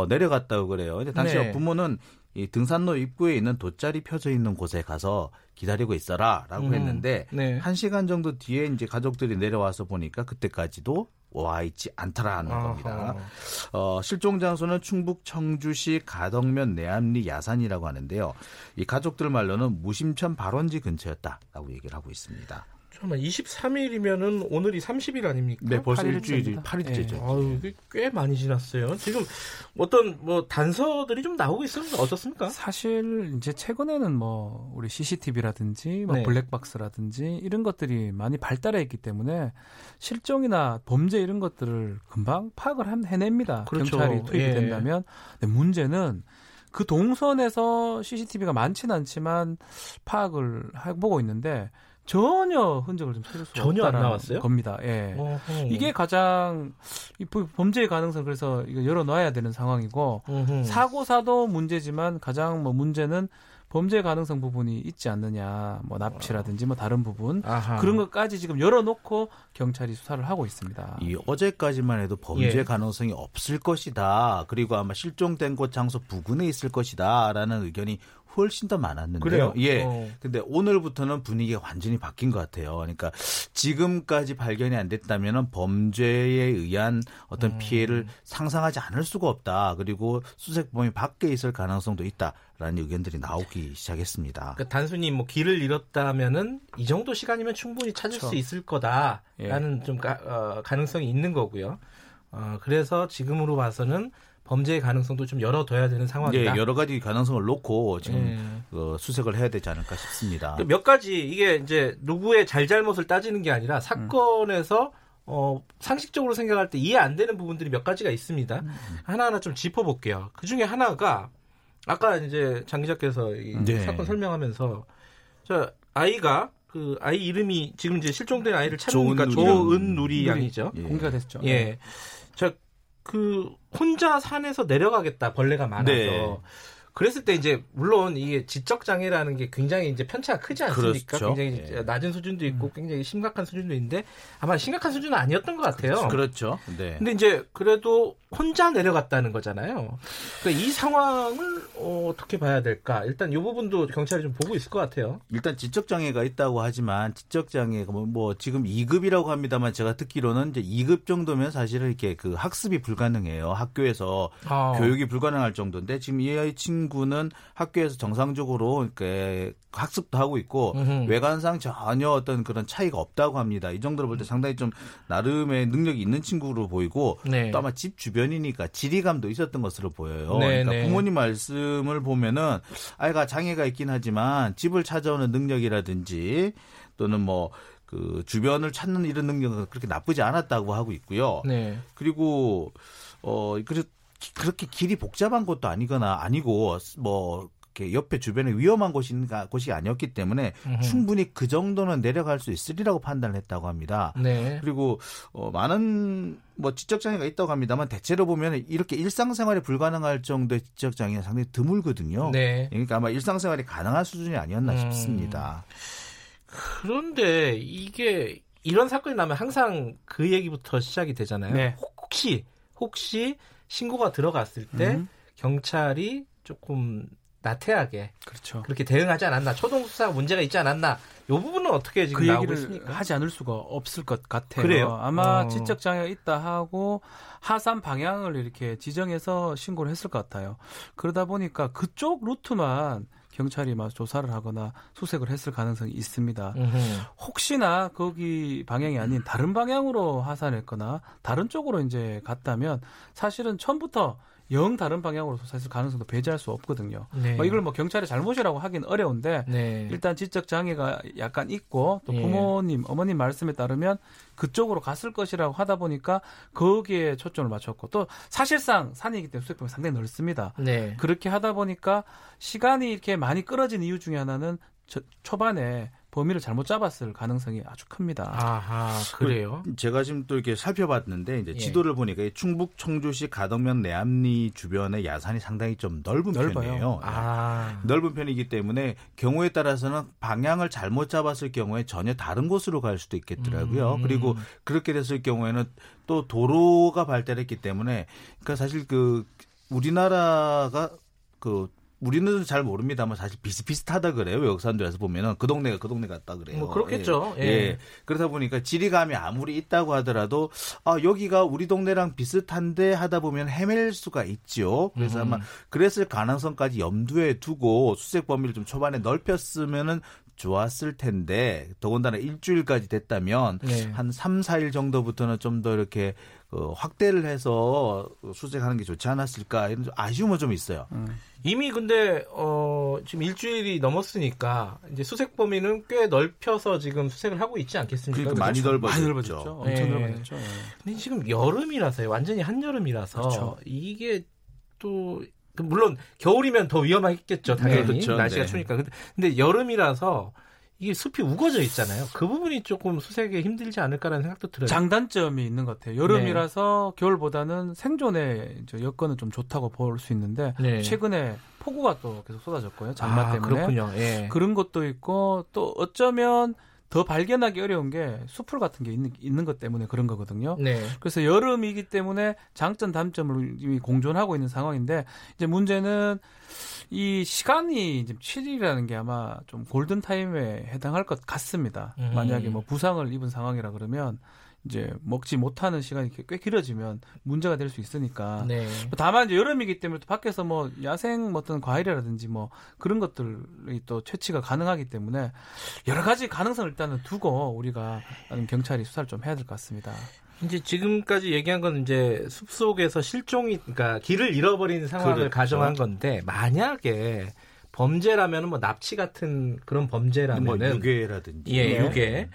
내려갔다고 그래요. 근데 당시 네. 부모는 이 등산로 입구에 있는 돗자리 펴져 있는 곳에 가서 기다리고 있어라라고 음, 했는데 네. 한 시간 정도 뒤에 이제 가족들이 내려와서 보니까 그때까지도 와 있지 않더라는 아하. 겁니다. 어, 실종 장소는 충북 청주시 가덕면 내암리 야산이라고 하는데요. 이 가족들 말로는 무심천 발원지 근처였다라고 얘기를 하고 있습니다. 정말 이십삼 일이면은 오늘이 삼십 일 아닙니까? 네, 벌써 일주일이 팔 일째죠. 네. 아유, 꽤 많이 지났어요. 지금 어떤 뭐 단서들이 좀 나오고 있습니다. 어떻습니까? 사실 이제 최근에는 뭐 우리 씨씨티비라든지 뭐 네. 블랙박스라든지 이런 것들이 많이 발달해 있기 때문에 실종이나 범죄 이런 것들을 금방 파악을 해냅니다. 그렇죠. 경찰이 투입이 예. 된다면. 근데 문제는 그 동선에서 씨씨티비가 많지는 않지만 파악을 해보고 있는데. 전혀 흔적을 좀 찾을 수가 없다는 겁니다. 예. 어흥. 이게 가장 범죄의 가능성 그래서 이거 열어놔야 되는 상황이고 어흥. 사고사도 문제지만 가장 뭐 문제는 범죄 가능성 부분이 있지 않느냐, 뭐 납치라든지 뭐 다른 부분 아하. 그런 것까지 지금 열어놓고 경찰이 수사를 하고 있습니다. 이 어제까지만 해도 범죄 예. 가능성이 없을 것이다. 그리고 아마 실종된 곳 장소 부근에 있을 것이다라는 의견이 훨씬 더 많았는데요. 그래요? 예. 어. 근데 오늘부터는 분위기가 완전히 바뀐 것 같아요. 그러니까 지금까지 발견이 안 됐다면 범죄에 의한 어떤 음. 피해를 상상하지 않을 수가 없다. 그리고 수색 범위 밖에 있을 가능성도 있다라는 의견들이 나오기 시작했습니다. 그러니까 단순히 뭐 길을 잃었다면은 이 정도 시간이면 충분히 찾을 그렇죠. 수 있을 거다라는 예. 좀 가, 어, 가능성이 있는 거고요. 어, 그래서 지금으로 봐서는 범죄의 가능성도 좀 열어둬야 되는 상황이다. 네, 여러 가지 가능성을 놓고 지금 네. 어, 수색을 해야 되지 않을까 싶습니다. 몇 가지 이게 이제 누구의 잘잘못을 따지는 게 아니라 사건에서 음. 어, 상식적으로 생각할 때 이해 안 되는 부분들이 몇 가지가 있습니다. 음. 하나하나 좀 짚어볼게요. 그 중에 하나가 아까 이제 장 기자께서 이 네. 사건 설명하면서 저 아이가 그 아이 이름이 지금 이제 실종된 아이를 찾으니까 조은누리 양이죠. 예. 공개가 됐죠. 예, 저 그 혼자 산에서 내려가겠다 벌레가 많아서 네. 그랬을 때 이제 물론 이게 지적 장애라는 게 굉장히 이제 편차가 크지 않습니까? 그렇죠. 굉장히 네. 낮은 수준도 있고 굉장히 심각한 수준도 있는데 아마 심각한 수준은 아니었던 것 같아요. 그렇죠. 네. 근데 이제 그래도 혼자 내려갔다는 거잖아요. 그러니까 이 상황을 어떻게 봐야 될까? 일단 이 부분도 경찰이 좀 보고 있을 것 같아요. 일단 지적 장애가 있다고 하지만 지적 장애가 뭐, 뭐 지금 이 급이라고 합니다만 제가 듣기로는 이제 이 급 정도면 사실은 이렇게 그 학습이 불가능해요. 학교에서 아. 교육이 불가능할 정도인데 지금 이 아이 친구는 학교에서 정상적으로 이렇게 학습도 하고 있고 으흠. 외관상 전혀 어떤 그런 차이가 없다고 합니다. 이 정도로 볼 때 상당히 좀 나름의 능력이 있는 친구로 보이고 네. 또 아마 집 주변 면이니까 지리감도 있었던 것으로 보여요. 네, 그러니까 네. 부모님 말씀을 보면은 아이가 장애가 있긴 하지만 집을 찾아오는 능력이라든지 또는 뭐 그 주변을 찾는 이런 능력은 그렇게 나쁘지 않았다고 하고 있고요. 네. 그리고 어 그래서 그렇게 길이 복잡한 것도 아니거나 아니고 뭐 이렇게 옆에 주변에 위험한 곳인가 곳이 아니었기 때문에 으흠. 충분히 그 정도는 내려갈 수 있으리라고 판단을 했다고 합니다. 네. 그리고 어, 많은 뭐 지적장애가 있다고 합니다만 대체로 보면 이렇게 일상생활이 불가능할 정도의 지적장애는 상당히 드물거든요. 네. 그러니까 아마 일상생활이 가능한 수준이 아니었나 음. 싶습니다. 그런데 이게 이런 사건이 나면 항상 그 얘기부터 시작이 되잖아요. 네. 혹시 혹시 신고가 들어갔을 때 음. 경찰이 조금 나태하게 그렇죠. 그렇게 대응하지 않았나, 초동 수사 문제가 있지 않았나, 이 부분은 어떻게 지금 그 나오고 있습니까? 하지 않을 수가 없을 것 같아요. 그래요? 아마 어. 지적 장애가 있다 하고 하산 방향을 이렇게 지정해서 신고를 했을 것 같아요. 그러다 보니까 그쪽 루트만 경찰이 막 조사를 하거나 수색을 했을 가능성이 있습니다. 으흠. 혹시나 거기 방향이 아닌 다른 방향으로 하산했거나 다른 쪽으로 이제 갔다면 사실은 처음부터 영 다른 방향으로 수사했을 가능성도 배제할 수 없거든요. 네. 뭐 이걸 뭐 경찰의 잘못이라고 하긴 어려운데 네. 일단 지적 장애가 약간 있고 또 부모님, 네. 어머님 말씀에 따르면 그쪽으로 갔을 것이라고 하다 보니까 거기에 초점을 맞췄고 또 사실상 산이기 때문에 수색범위 상당히 넓습니다. 네. 그렇게 하다 보니까 시간이 이렇게 많이 끌어진 이유 중에 하나는 저, 초반에 범위를 잘못 잡았을 가능성이 아주 큽니다. 아하, 그래요? 제가 지금 또 이렇게 살펴봤는데 이제 지도를 예. 보니까 충북 청주시 가덕면 내암리 주변의 야산이 상당히 좀 넓은 넓어요. 편이에요. 아. 네. 넓은 편이기 때문에 경우에 따라서는 방향을 잘못 잡았을 경우에 전혀 다른 곳으로 갈 수도 있겠더라고요. 음. 그리고 그렇게 됐을 경우에는 또 도로가 발달했기 때문에 그러니까 사실 그 우리나라가 그 우리는 잘 모릅니다만 사실 비슷비슷하다 그래요. 외국 사람들에서 보면은 그 동네가 그 동네 같다 그래요. 뭐 그렇겠죠. 예. 예. 예. 그러다 보니까 지리감이 아무리 있다고 하더라도 아, 여기가 우리 동네랑 비슷한데 하다 보면 헤맬 수가 있죠. 그래서 음. 아마 그랬을 가능성까지 염두에 두고 수색 범위를 좀 초반에 넓혔으면은 좋았을 텐데 더군다나 일주일까지 됐다면 네. 한 삼, 사일 정도부터는 좀 더 이렇게 어, 확대를 해서 수색하는 게 좋지 않았을까 이런 좀 아쉬움은 좀 있어요. 음. 이미 근데 어, 지금 일주일이 넘었으니까 이제 수색 범위는 꽤 넓혀서 지금 수색을 하고 있지 않겠습니까? 그러니까 많이 넓어졌죠. 많이 넓어졌죠. 네. 엄청 넓어졌죠. 네. 근데 지금 여름이라서요. 완전히 한여름이라서 그렇죠. 이게 또 물론 겨울이면 더 위험하겠죠 당연히 네, 그렇죠. 날씨가 네. 추우니까 근데, 근데 여름이라서 이게 숲이 우거져 있잖아요. 그 부분이 조금 수색에 힘들지 않을까라는 생각도 들어요. 장단점이 있는 것 같아요. 여름이라서 네. 겨울보다는 생존의 여건은 좀 좋다고 볼 수 있는데 네. 최근에 폭우가 또 계속 쏟아졌고요. 장마 아, 때문에 그렇군요. 예. 그런 것도 있고 또 어쩌면 더 발견하기 어려운 게 수풀 같은 게 있는, 있는 것 때문에 그런 거거든요. 네. 그래서 여름이기 때문에 장점, 단점을 이미 공존하고 있는 상황인데 이제 문제는 이 시간이 이제 칠 일이라는 게 아마 좀 골든 타임에 해당할 것 같습니다. 음. 만약에 뭐 부상을 입은 상황이라 그러면 이제 먹지 못하는 시간이 꽤 길어지면 문제가 될 수 있으니까. 네. 다만 이제 여름이기 때문에 또 밖에서 뭐 야생 어떤 과일이라든지 뭐 그런 것들이 또 채취가 가능하기 때문에 여러 가지 가능성을 일단은 두고 우리가 경찰이 수사를 좀 해야 될 것 같습니다. 이제 지금까지 얘기한 건 이제 숲 속에서 실종이, 그러니까 길을 잃어버린 상황을 그렇죠. 가정한 건데 만약에 범죄라면 뭐 납치 같은 그런 범죄라면 뭐 유괴라든지 예, 유괴.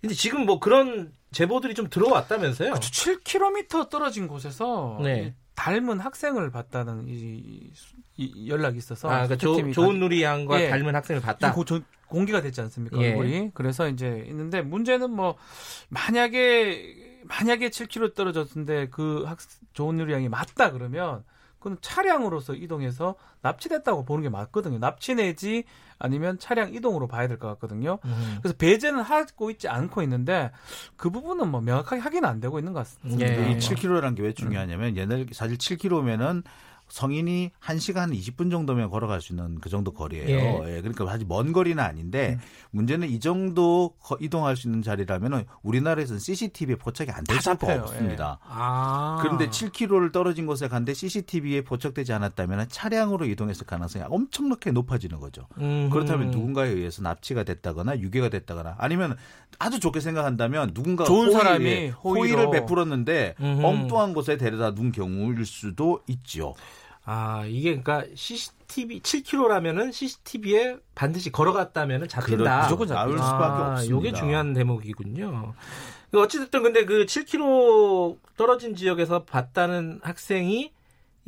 근데 지금 뭐 그런 제보들이 좀 들어왔다면서요? 그렇죠. 칠 킬로미터 떨어진 곳에서 네. 닮은 학생을 봤다는 이, 이 연락이 있어서 아, 그러니까 조, 좋은 누리 양과 예. 닮은 학생을 봤다. 고, 조, 공개가 됐지 않습니까? 예. 얼굴이. 그래서 이제 있는데 문제는 뭐 만약에 만약에 칠 킬로미터 떨어졌는데 그 학, 좋은 누리 양이 맞다 그러면 그건 차량으로서 이동해서 납치됐다고 보는 게 맞거든요. 납치 내지 아니면 차량 이동으로 봐야 될 것 같거든요. 음. 그래서 배제는 하고 있지 않고 있는데 그 부분은 뭐 명확하게 확인 안 되고 있는 것 같습니다. 예. 이 칠 킬로미터라는 게 왜 중요하냐면 옛날 사실 칠 킬로미터면은 성인이 한 시간 이십 분 정도면 걸어갈 수 있는 그 정도 거리예요. 예. 예, 그러니까 아주 먼 거리는 아닌데 음. 문제는 이 정도 거, 이동할 수 있는 자리라면 우리나라에서는 씨씨티비에 포착이 안 될 수가 잡혀요. 없습니다. 예. 아. 그런데 칠 킬로미터를 떨어진 곳에 갔는데 씨씨티비에 포착되지 않았다면 차량으로 이동했을 가능성이 엄청나게 높아지는 거죠. 음. 그렇다면 누군가에 의해서 납치가 됐다거나 유괴가 됐다거나 아니면 아주 좋게 생각한다면 누군가가 좋은 호의를, 사람이 호의로. 호의를 베풀었는데 음흠. 엉뚱한 곳에 데려다 놓은 경우일 수도 있죠. 아, 이게 그러니까 씨씨티비 칠 킬로미터라면은 씨씨티비에 반드시 걸어갔다면은 잡힌다. 무조건 잡힐 아, 수밖에 없습니다. 이게 중요한 대목이군요. 어찌됐든 근데 그 칠 킬로미터 떨어진 지역에서 봤다는 학생이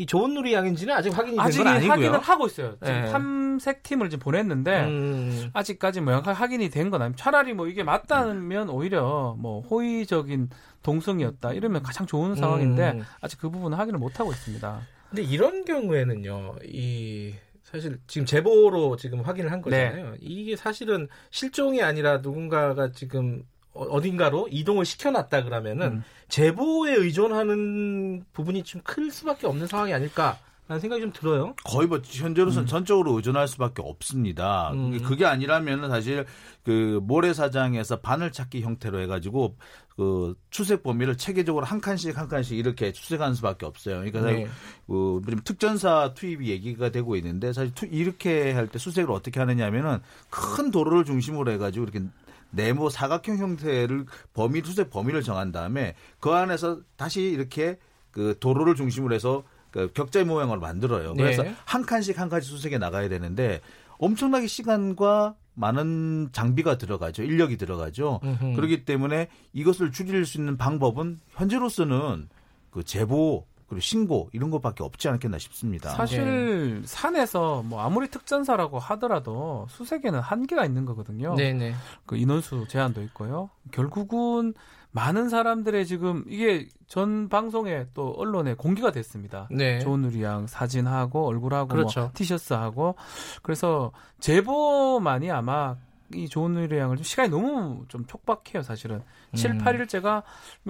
이 좋은 누리양인지는 아직 확인이 된 건 아니고요. 확인을 하고 있어요. 지금 네. 탐색팀을 지금 보냈는데 음. 아직까지 뭐 명확하게 확인이 된 건 아니고 차라리 뭐 이게 맞다면 오히려 뭐 호의적인 동성이었다 이러면 가장 좋은 상황인데 음. 아직 그 부분은 확인을 못 하고 있습니다. 근데 이런 경우에는요. 이 사실 지금 제보로 지금 확인을 한 거잖아요. 네. 이게 사실은 실종이 아니라 누군가가 지금 어딘가로 이동을 시켜놨다 그러면은 음. 제보에 의존하는 부분이 좀 클 수밖에 없는 상황이 아닐까라는 생각이 좀 들어요. 거의 뭐 현재로서는 음. 전적으로 의존할 수밖에 없습니다. 음. 그게 아니라면은 사실 그 모래사장에서 바늘 찾기 형태로 해가지고 그 추색 범위를 체계적으로 한 칸씩 한 칸씩 이렇게 추색하는 수밖에 없어요. 그러니까 네. 그 특전사 투입이 얘기가 되고 있는데 사실 투, 이렇게 할 때 수색을 어떻게 하느냐면은 큰 도로를 중심으로 해가지고 이렇게 네모 사각형 형태를 범위 수색 범위를 정한 다음에 그 안에서 다시 이렇게 그 도로를 중심으로 해서 그 격자 모양으로 만들어요. 그래서 네. 한 칸씩 한 칸씩 수색에 나가야 되는데 엄청나게 시간과 많은 장비가 들어가죠. 인력이 들어가죠. 으흠. 그렇기 때문에 이것을 줄일 수 있는 방법은 현재로서는 그 제보 그리고 신고 이런 것밖에 없지 않겠나 싶습니다. 사실 네. 산에서 뭐 아무리 특전사라고 하더라도 수색에는 한계가 있는 거거든요. 네네. 그 인원수 제한도 있고요. 결국은 많은 사람들의 지금 이게 전 방송에 또 언론에 공개가 됐습니다. 네. 좋은 우리 양 사진하고 얼굴하고 그렇죠. 뭐 티셔츠하고 그래서 제보만이 아마 이 좋은 우리 양을 시간이 너무 좀 촉박해요. 사실은 음. 칠, 팔 일째가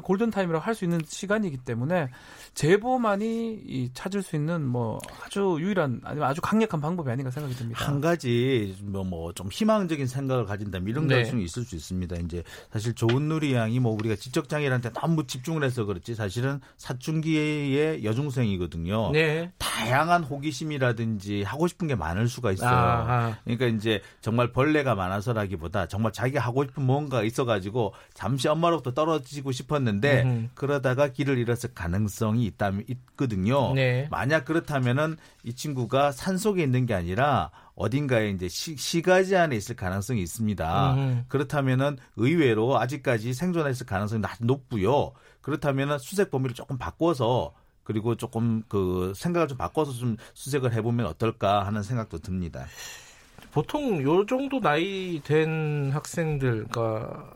골든타임이라고 할 수 있는 시간이기 때문에 제보만이 이 찾을 수 있는 뭐 아주 유일한 아니면 아주 강력한 방법이 아닌가 생각이 듭니다. 한 가지 뭐 뭐 좀 희망적인 생각을 가진다면 이런 네. 것은 있을 수 있습니다. 이제 사실 좋은 누리 양이 뭐 우리가 지적장애인한테 너무 집중을 해서 그렇지 사실은 사춘기의 여중생이거든요. 네. 다양한 호기심이라든지 하고 싶은 게 많을 수가 있어요. 아하. 그러니까 이제 정말 벌레가 많아서라기보다 정말 자기가 하고 싶은 뭔가 있어가지고 잠시 엄마로부터 떨어지고 싶었는데 음흠. 그러다가 길을 잃었을 가능성이 있다면 있거든요. 네. 만약 그렇다면은 이 친구가 산 속에 있는 게 아니라 어딘가에 이제 시, 시가지 안에 있을 가능성이 있습니다. 음흠. 그렇다면은 의외로 아직까지 생존했을 가능성이 높고요. 그렇다면은 수색 범위를 조금 바꿔서 그리고 조금 그 생각을 좀 바꿔서 좀 수색을 해보면 어떨까 하는 생각도 듭니다. 보통 요 정도 나이 된 학생들, 그러니까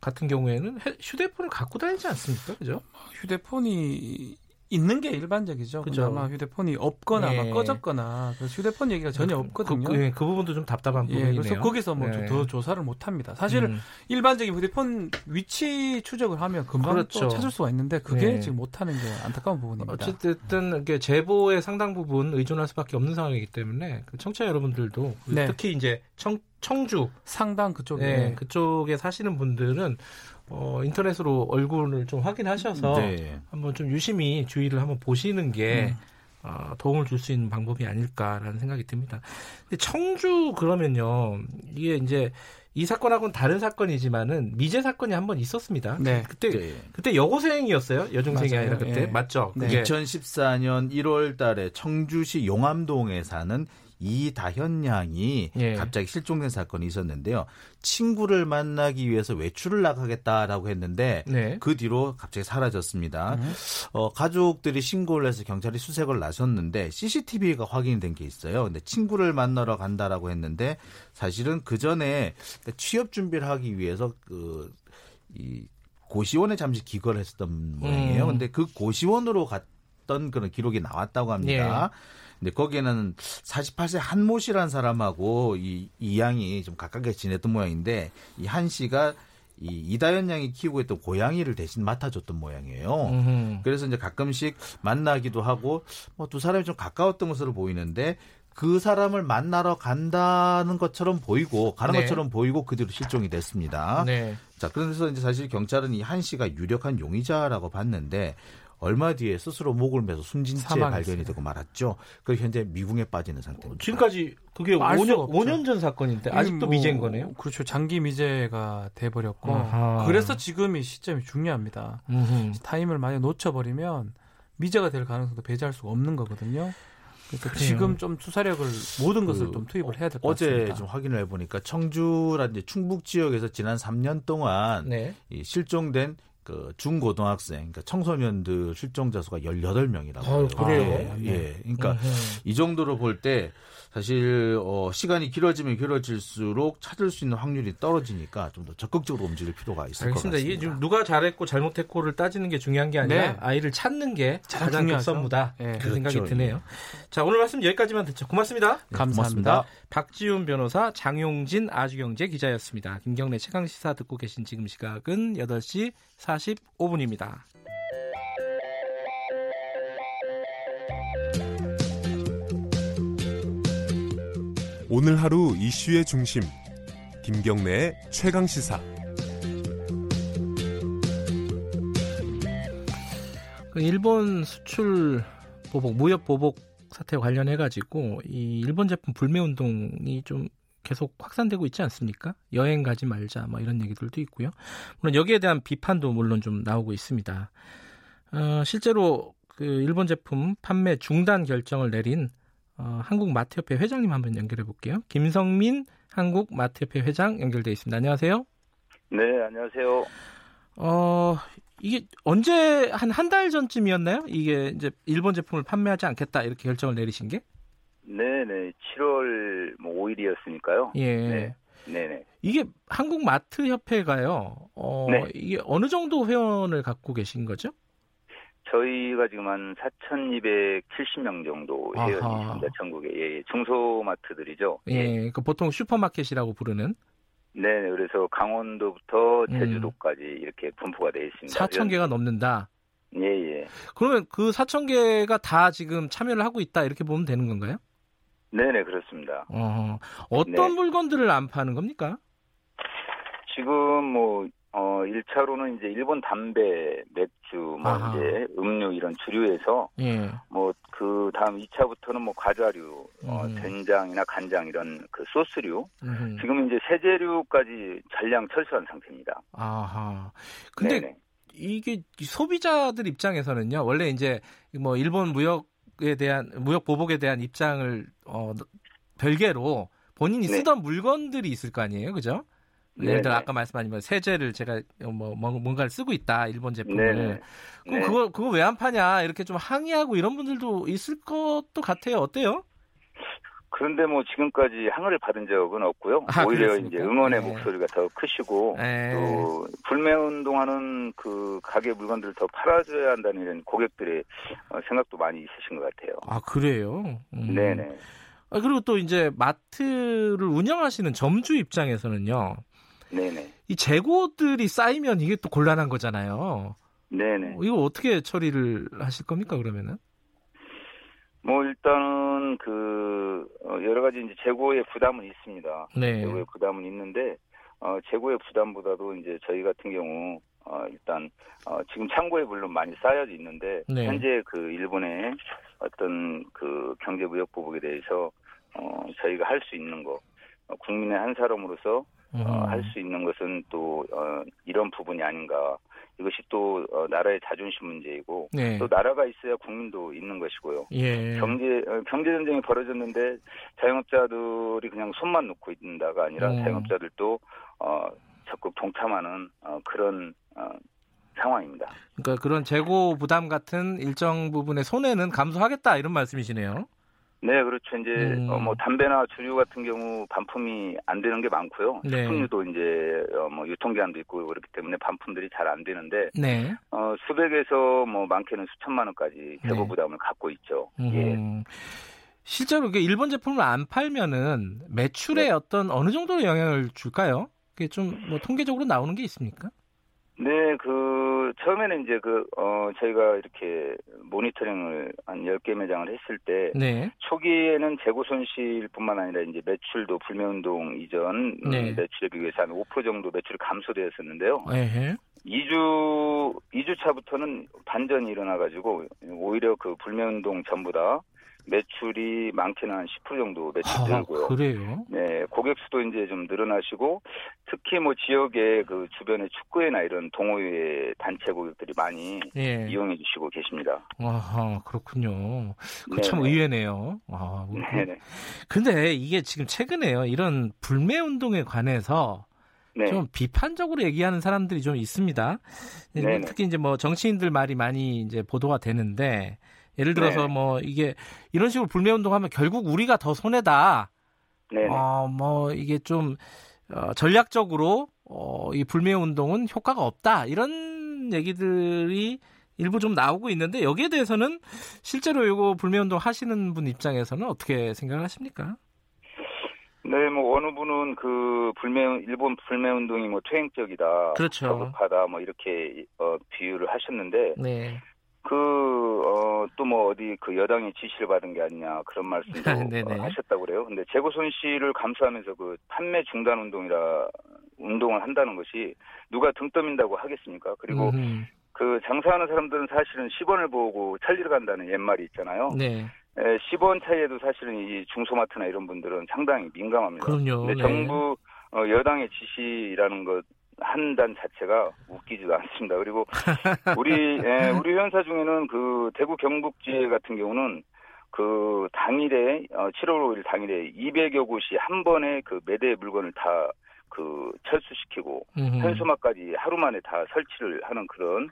같은 경우에는 휴대폰을 갖고 다니지 않습니까? 그죠? 휴대폰이 있는 게 일반적이죠. 그죠? 아마 휴대폰이 없거나 네. 아마 꺼졌거나 그래서 휴대폰 얘기가 전혀 없거든요. 그, 그, 그 부분도 좀 답답한 부분이네요. 예, 그래서 거기서 뭐 더 네. 조사를 못 합니다. 사실 음. 일반적인 휴대폰 위치 추적을 하면 금방 그렇죠. 또 찾을 수가 있는데 그게 네. 지금 못 하는 게 안타까운 부분입니다. 어쨌든 이게 제보의 상당 부분 의존할 수밖에 없는 상황이기 때문에 청취자 여러분들도 네. 특히 이제 청 청주 상당 그쪽에 네, 그쪽에 사시는 분들은. 어, 인터넷으로 얼굴을 좀 확인하셔서 네. 한번 좀 유심히 주의를 한번 보시는 게 음. 어, 도움을 줄 수 있는 방법이 아닐까라는 생각이 듭니다. 근데 청주 그러면요. 이게 이제 이 사건하고는 다른 사건이지만은 미제 사건이 한번 있었습니다. 네. 그때 네. 그때 여고생이었어요. 여중생이 맞아요. 아니라 그때 네. 맞죠? 네. 이천십사 년 일월 달에 청주시 용암동에 사는 이다현 양이 예. 갑자기 실종된 사건이 있었는데요. 친구를 만나기 위해서 외출을 나가겠다라고 했는데 네. 그 뒤로 갑자기 사라졌습니다. 음. 어, 가족들이 신고를 해서 경찰이 수색을 나섰는데 씨씨티비가 확인된 게 있어요. 근데 친구를 만나러 간다라고 했는데 사실은 그 전에 취업 준비를 하기 위해서 그, 이 고시원에 잠시 기거를 했었던 모양이에요. 음. 근데 그 고시원으로 갔던 그런 기록이 나왔다고 합니다. 예. 근데 거기에는 사십팔 세 한모 씨라는 사람하고 이, 이 양이 좀 가깝게 지냈던 모양인데 이 한 씨가 이 이다연 양이 키우고 있던 고양이를 대신 맡아줬던 모양이에요. 음흠. 그래서 이제 가끔씩 만나기도 하고 뭐 두 사람이 좀 가까웠던 것으로 보이는데 그 사람을 만나러 간다는 것처럼 보이고 가는 네. 것처럼 보이고 그 뒤로 실종이 됐습니다. 네. 자, 그래서 이제 사실 경찰은 이 한 씨가 유력한 용의자라고 봤는데. 얼마 뒤에 스스로 목을 매서 숨진 채 발견이 되고 말았죠. 그리고 현재 미궁에 빠지는 상태입니다. 지금까지 그게 오 년, 오 년 전 사건인데 아직도 뭐, 미제인 거네요? 그렇죠. 장기 미제가 돼버렸고 아하. 그래서 지금 이 시점이 중요합니다. 음흠. 타임을 만약 놓쳐버리면 미제가 될 가능성도 배제할 수가 없는 거거든요. 그러니까 지금 좀 수사력을 모든 것을 그, 좀 투입을 해야 될 것 같습니다. 어제 좀 확인을 해보니까 청주라든지 충북 지역에서 지난 삼 년 동안 네. 이 실종된 그 중고등학생, 그러니까 청소년들 실종자 수가 열여덟 명이라고 해요. 아, 그래요? 아, 예. 예. 그러니까 음흠. 이 정도로 볼 때 사실 어, 시간이 길어지면 길어질수록 찾을 수 있는 확률이 떨어지니까 좀 더 적극적으로 움직일 필요가 있을 알겠습니다. 것 같습니다. 이게 지금 누가 잘했고 잘못했고를 따지는 게 중요한 게 아니라 네. 아이를 찾는 게 가장 급선무다. 네. 그런 그렇죠. 생각이 드네요. 자, 오늘 말씀 여기까지만 듣죠. 고맙습니다. 네, 감사합니다. 고맙습니다. 박지훈 변호사, 장용진 아주경제 기자였습니다. 김경래 최강시사 듣고 계신 지금 시각은 여덟 시 사십오 분입니다. 오늘 하루 이슈의 중심, 김경래의 최강시사. 일본 수출 보복, 무역 보복 사태 관련해가지고 이 일본 제품 불매운동이 좀 계속 확산되고 있지 않습니까? 여행 가지 말자 뭐 이런 얘기들도 있고요. 물론 여기에 대한 비판도 물론 좀 나오고 있습니다. 어, 실제로 그 일본 제품 판매 중단 결정을 내린 어, 한국마트협회 회장님 한번 연결해 볼게요. 김성민 한국마트협회 회장 연결돼 있습니다. 안녕하세요. 네, 안녕하세요. 어, 이게 언제 한 한 달 전쯤이었나요? 이게 이제 일본 제품을 판매하지 않겠다 이렇게 결정을 내리신 게? 네, 네, 칠월 오일이었으니까요. 예, 네, 네. 이게 한국마트협회가요. 어, 네. 이게 어느 정도 회원을 갖고 계신 거죠? 저희가 지금 한 사천이백칠십 명 정도 회원이 아하. 있습니다. 전국에. 예, 중소마트들이죠. 예, 그 보통 슈퍼마켓이라고 부르는. 네, 그래서 강원도부터 제주도까지 음. 이렇게 분포가 되어 있습니다. 사천 개가 넘는다. 예, 예. 그러면 그 사천 개가 다 지금 참여를 하고 있다 이렇게 보면 되는 건가요? 네, 네, 그렇습니다. 어, 어떤 네. 물건들을 안 파는 겁니까? 지금 뭐 어, 일 차로는 이제 일본 담배, 맥주, 뭐 아하. 이제 음료 이런 주류에서 예. 뭐 그 다음 이 차부터는 뭐 과자류, 음. 어, 된장이나 간장 이런 그 소스류, 음. 지금 이제 세제류까지 전량 철수한 상태입니다. 아하. 근데 네네. 이게 소비자들 입장에서는요, 원래 이제 뭐 일본 무역에 대한 무역 보복에 대한 입장을 어, 별개로 본인이 네. 쓰던 물건들이 있을 거 아니에요, 그죠? 예를 들어 아까 말씀하신 세제를 제가 뭐 뭔가를 쓰고 있다 일본 제품을 네네. 그럼 네. 그거 그거 왜 안 파냐 이렇게 좀 항의하고 이런 분들도 있을 것도 같아요. 어때요? 그런데 뭐 지금까지 항의를 받은 적은 없고요. 아, 오히려 그렇습니까? 이제 응원의 네. 목소리가 더 크시고 네. 또 불매운동하는 그 가게 물건들을 더 팔아줘야 한다는 이런 고객들의 생각도 많이 있으신 것 같아요. 아 그래요? 음. 네네. 아 그리고 또 이제 마트를 운영하시는 점주 입장에서는요. 네네. 이 재고들이 쌓이면 이게 또 곤란한 거잖아요. 네네. 이거 어떻게 처리를 하실 겁니까 그러면은? 뭐 일단은 그 여러 가지 이제 재고의 부담은 있습니다. 네. 재고의 부담은 있는데 어, 재고의 부담보다도 이제 저희 같은 경우 어, 일단 어, 지금 창고에 물론 많이 쌓여 있는데 네. 현재 그 일본의 어떤 그 경제 무역 보복에 대해서 어, 저희가 할 수 있는 거 어, 국민의 한 사람으로서. 어, 할 수 있는 것은 또 어, 이런 부분이 아닌가. 이것이 또 어, 나라의 자존심 문제이고 네. 또 나라가 있어야 국민도 있는 것이고요. 예. 경제 어, 경제 전쟁이 벌어졌는데 자영업자들이 그냥 손만 놓고 있는다가 아니라 음. 자영업자들도 어, 적극 동참하는 어, 그런 어, 상황입니다. 그러니까 그런 재고 부담 같은 일정 부분의 손해는 감수하겠다 이런 말씀이시네요. 네, 그렇죠. 이제 음. 어, 뭐 담배나 주류 같은 경우 반품이 안 되는 게 많고요. 네. 식품류도 이제 어, 뭐 유통 제한도 있고 그렇기 때문에 반품들이 잘 안 되는데 네. 어, 수백에서 뭐 많게는 수천만 원까지 재고 네. 부담을 갖고 있죠. 음. 예. 실제로 이게 일본 제품을 안 팔면은 매출에 네. 어떤 어느 정도로 영향을 줄까요? 그게 좀 뭐 통계적으로 나오는 게 있습니까? 네, 그, 처음에는 이제 그, 어, 저희가 이렇게 모니터링을 한 열 개 매장을 했을 때, 네. 초기에는 재고 손실 뿐만 아니라 이제 매출도 불매운동 이전 네. 매출에 비교해서 한 오 퍼센트 정도 매출이 감소되었었는데요. 에헤. 이 주, 이 주 차부터는 반전이 일어나가지고, 오히려 그 불매운동 전보다 매출이 많게는 한 십 퍼센트 정도 매출이 아, 늘고요. 그래요? 네, 고객 수도 이제 좀 늘어나시고 특히 뭐 지역의 그 주변의 축구회나 이런 동호회 단체 고객들이 많이 예. 이용해 주시고 계십니다. 아, 그렇군요. 그 참 의외네요. 아, 네네. 근데 이게 지금 최근에요. 이런 불매 운동에 관해서 네. 좀 비판적으로 얘기하는 사람들이 좀 있습니다. 네네. 특히 이제 뭐 정치인들 말이 많이 이제 보도가 되는데 예를 들어서 네네. 뭐 이게 이런 식으로 불매운동하면 결국 우리가 더 손해다. 어, 뭐 이게 좀 어, 전략적으로 어, 이 불매운동은 효과가 없다. 이런 얘기들이 일부 좀 나오고 있는데 여기에 대해서는 실제로 이거 불매운동 하시는 분 입장에서는 어떻게 생각을 하십니까? 네, 뭐 어느 분은 그 불매 일본 불매 운동이 뭐 퇴행적이다, 그렇죠. 거북하다, 뭐 이렇게 어, 비유를 하셨는데, 네. 그 어, 또 뭐 어디 그 여당이 지시를 받은 게 아니냐 그런 말씀도 어, 하셨다고 그래요. 근데 재고 손실을 감수하면서 그 판매 중단 운동이라 운동을 한다는 것이 누가 등 떠민다고 하겠습니까? 그리고 음. 그 장사하는 사람들은 사실은 십 원을 보고 찰리러 간다는 옛말이 있잖아요. 네. 십 원 차이에도 사실은 이 중소마트나 이런 분들은 상당히 민감합니다. 그럼요. 근데 정부 네. 여당의 지시라는 것 한 단 자체가 웃기지도 않습니다. 그리고 우리 예, 우리 회원사 중에는 그 대구 경북지회 같은 경우는 그 당일에 칠월 오일 당일에 이백여 곳이 한 번에 그 매대의 물건을 다 그 철수시키고 음흠. 현수막까지 하루 만에 다 설치를 하는 그런.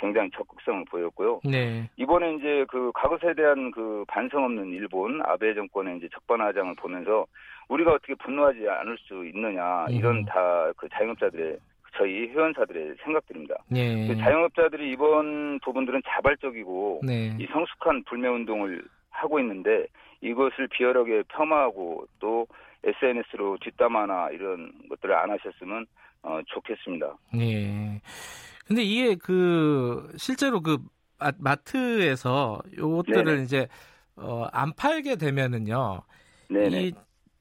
굉장히 적극성을 보였고요. 네. 이번에 이제 그 과거사에 대한 그 반성 없는 일본 아베 정권의 이제 적반하장을 보면서 우리가 어떻게 분노하지 않을 수 있느냐 이런 음. 다 그 자영업자들의 저희 회원사들의 생각들입니다. 네. 그 자영업자들이 이번 부분들은 자발적이고 네. 이 성숙한 불매 운동을 하고 있는데 이것을 비열하게 폄하하고 또 에스엔에스로 뒷담화나 이런 것들을 안 하셨으면 어, 좋겠습니다. 네. 근데 이게 그 실제로 그 마트에서 요것들을 네네. 이제 어 안 팔게 되면은요. 이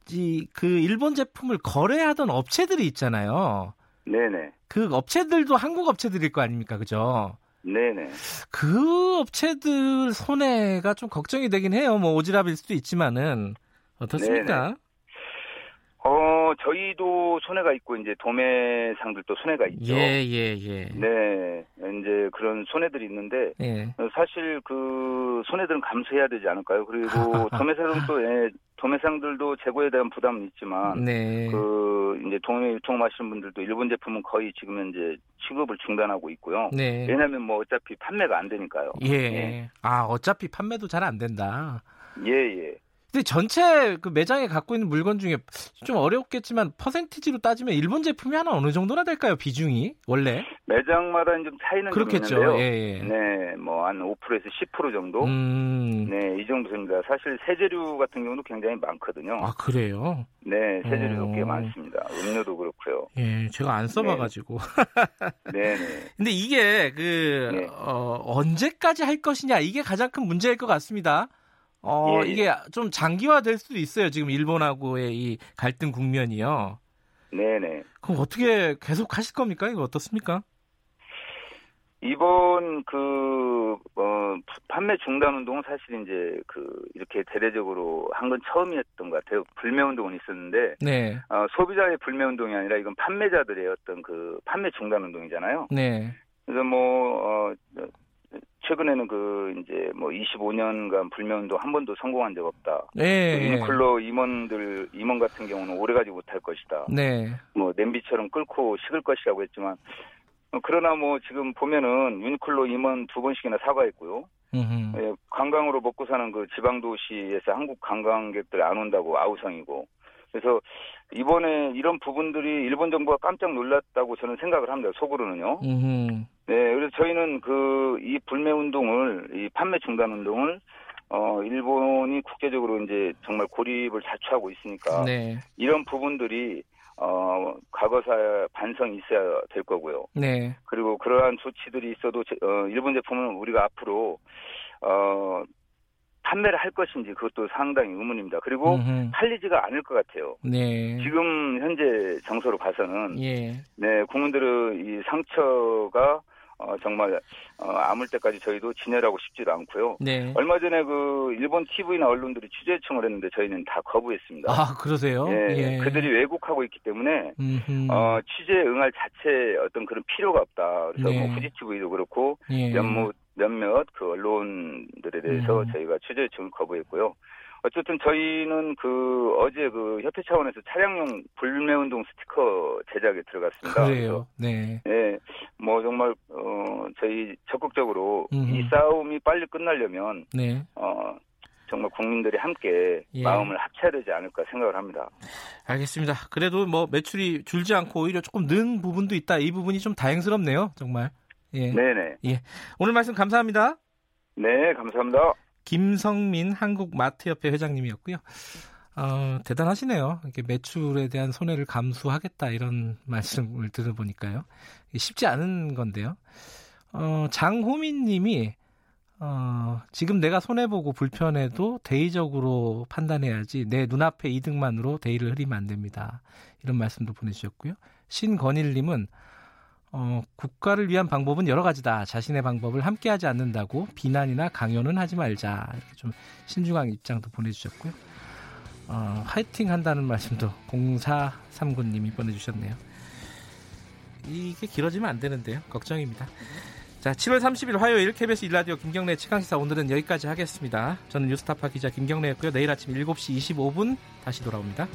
이 그 일본 제품을 거래하던 업체들이 있잖아요. 네네. 그 업체들도 한국 업체들일 거 아닙니까? 그죠? 네네. 그 업체들 손해가 좀 걱정이 되긴 해요. 뭐 오지랖일 수도 있지만은 어떻습니까? 네네. 어 저희도 손해가 있고 이제 도매상들도 손해가 있죠. 예예예. 예, 예. 네 이제 그런 손해들이 있는데 예. 사실 그 손해들은 감수해야 되지 않을까요? 그리고 도매상도 예, 도매상들도 재고에 대한 부담은 있지만 네. 그 이제 도매 유통하시는 분들도 일본 제품은 거의 지금 현재 취급을 중단하고 있고요. 네. 왜냐하면 뭐 어차피 판매가 안 되니까요. 예. 예. 아 어차피 판매도 잘 안 된다. 예예. 예. 근데 전체 그 매장에 갖고 있는 물건 중에 좀 어렵겠지만 퍼센티지로 따지면 일본 제품이 하나 어느 정도나 될까요? 비중이 원래 매장마다 좀 차이는 그렇겠죠. 좀 있는데요. 예, 예. 네, 뭐 한 오 퍼센트에서 십 퍼센트 정도. 음... 네, 이 정도입니다. 사실 세제류 같은 경우도 굉장히 많거든요. 아 그래요? 네, 세제류도 어... 꽤 많습니다. 음료도 그렇고요. 예, 제가 안 써봐가지고. 네. 네. 근데 이게 그 네. 어, 언제까지 할 것이냐 이게 가장 큰 문제일 것 같습니다. 어 예, 이게 예. 좀 장기화될 수도 있어요. 지금 일본하고의 이 갈등 국면이요. 네네. 그럼 어떻게 계속 하실 겁니까? 이거 어떻습니까? 이번 그 어, 판매 중단 운동은 사실 이제 그 이렇게 대대적으로 한 건 처음이었던 것 같아요. 불매 운동은 있었는데 네. 어, 소비자의 불매 운동이 아니라 이건 판매자들의 어떤 그 판매 중단 운동이잖아요. 네. 그래서 뭐 어, 최근에는 그 이제 뭐 이십오 년간 불매운동 한 번도 성공한 적 없다. 네. 그 유니클로 임원들 임원 같은 경우는 오래가지 못할 것이다. 네. 뭐 냄비처럼 끓고 식을 것이라고 했지만 그러나 뭐 지금 보면은 유니클로 임원 두 번씩이나 사과했고요. 예, 관광으로 먹고 사는 그 지방 도시에서 한국 관광객들 안 온다고 아우성이고. 그래서 이번에 이런 부분들이 일본 정부가 깜짝 놀랐다고 저는 생각을 합니다. 속으로는요. 음흠. 네, 그래서 저희는 그 이 불매 운동을 이 판매 중단 운동을 어 일본이 국제적으로 이제 정말 고립을 자초하고 있으니까 네. 이런 부분들이 어 과거사 반성이 있어야 될 거고요. 네. 그리고 그러한 조치들이 있어도 제, 어, 일본 제품은 우리가 앞으로 어. 판매를 할 것인지 그것도 상당히 의문입니다. 그리고 음흠. 팔리지가 않을 것 같아요. 네. 지금 현재 정서로 봐서는 예. 네, 국민들의 이 상처가 어, 정말 어, 아물 때까지 저희도 진열하고 싶지도 않고요. 네. 얼마 전에 그 일본 티비나 언론들이 취재 요청을 했는데 저희는 다 거부했습니다. 아 그러세요? 네, 예. 그들이 왜곡하고 있기 때문에 어, 취재 응할 자체 어떤 그런 필요가 없다. 그래서 네. 뭐 후지 티비도 그렇고 예. 연무. 몇몇 그 언론들에 대해서 음. 저희가 취재 요청을 거부했고요. 어쨌든 저희는 그 어제 그 협회 차원에서 차량용 불매운동 스티커 제작에 들어갔습니다. 그래요. 네. 네. 뭐 정말 어 저희 적극적으로 음흠. 이 싸움이 빨리 끝나려면 네. 어 정말 국민들이 함께 예. 마음을 합쳐야 되지 않을까 생각을 합니다. 알겠습니다. 그래도 뭐 매출이 줄지 않고 오히려 조금 는 부분도 있다. 이 부분이 좀 다행스럽네요. 정말. 예. 네네. 예. 오늘 말씀 감사합니다. 네, 감사합니다. 김성민 한국마트협회 회장님이었고요. 어, 대단하시네요. 이렇게 매출에 대한 손해를 감수하겠다 이런 말씀을 들어보니까요. 쉽지 않은 건데요. 어, 장호민님이 어, 지금 내가 손해보고 불편해도 대의적으로 판단해야지 내 눈앞에 이득만으로 대의를 흐리면 안 됩니다. 이런 말씀도 보내주셨고요. 신건일님은 어, 국가를 위한 방법은 여러 가지다. 자신의 방법을 함께하지 않는다고 비난이나 강요는 하지 말자. 이렇게 좀 신중한 입장도 보내주셨고요. 어, 화이팅 한다는 말씀도 공사삼구님이 보내주셨네요. 이게 길어지면 안 되는데요. 걱정입니다. 자, 칠월 삼십일 화요일 케이비에스 일 라디오 김경래 최강시사 오늘은 여기까지 하겠습니다. 저는 뉴스타파 기자 김경래였고요. 내일 아침 일곱 시 이십오 분 다시 돌아옵니다.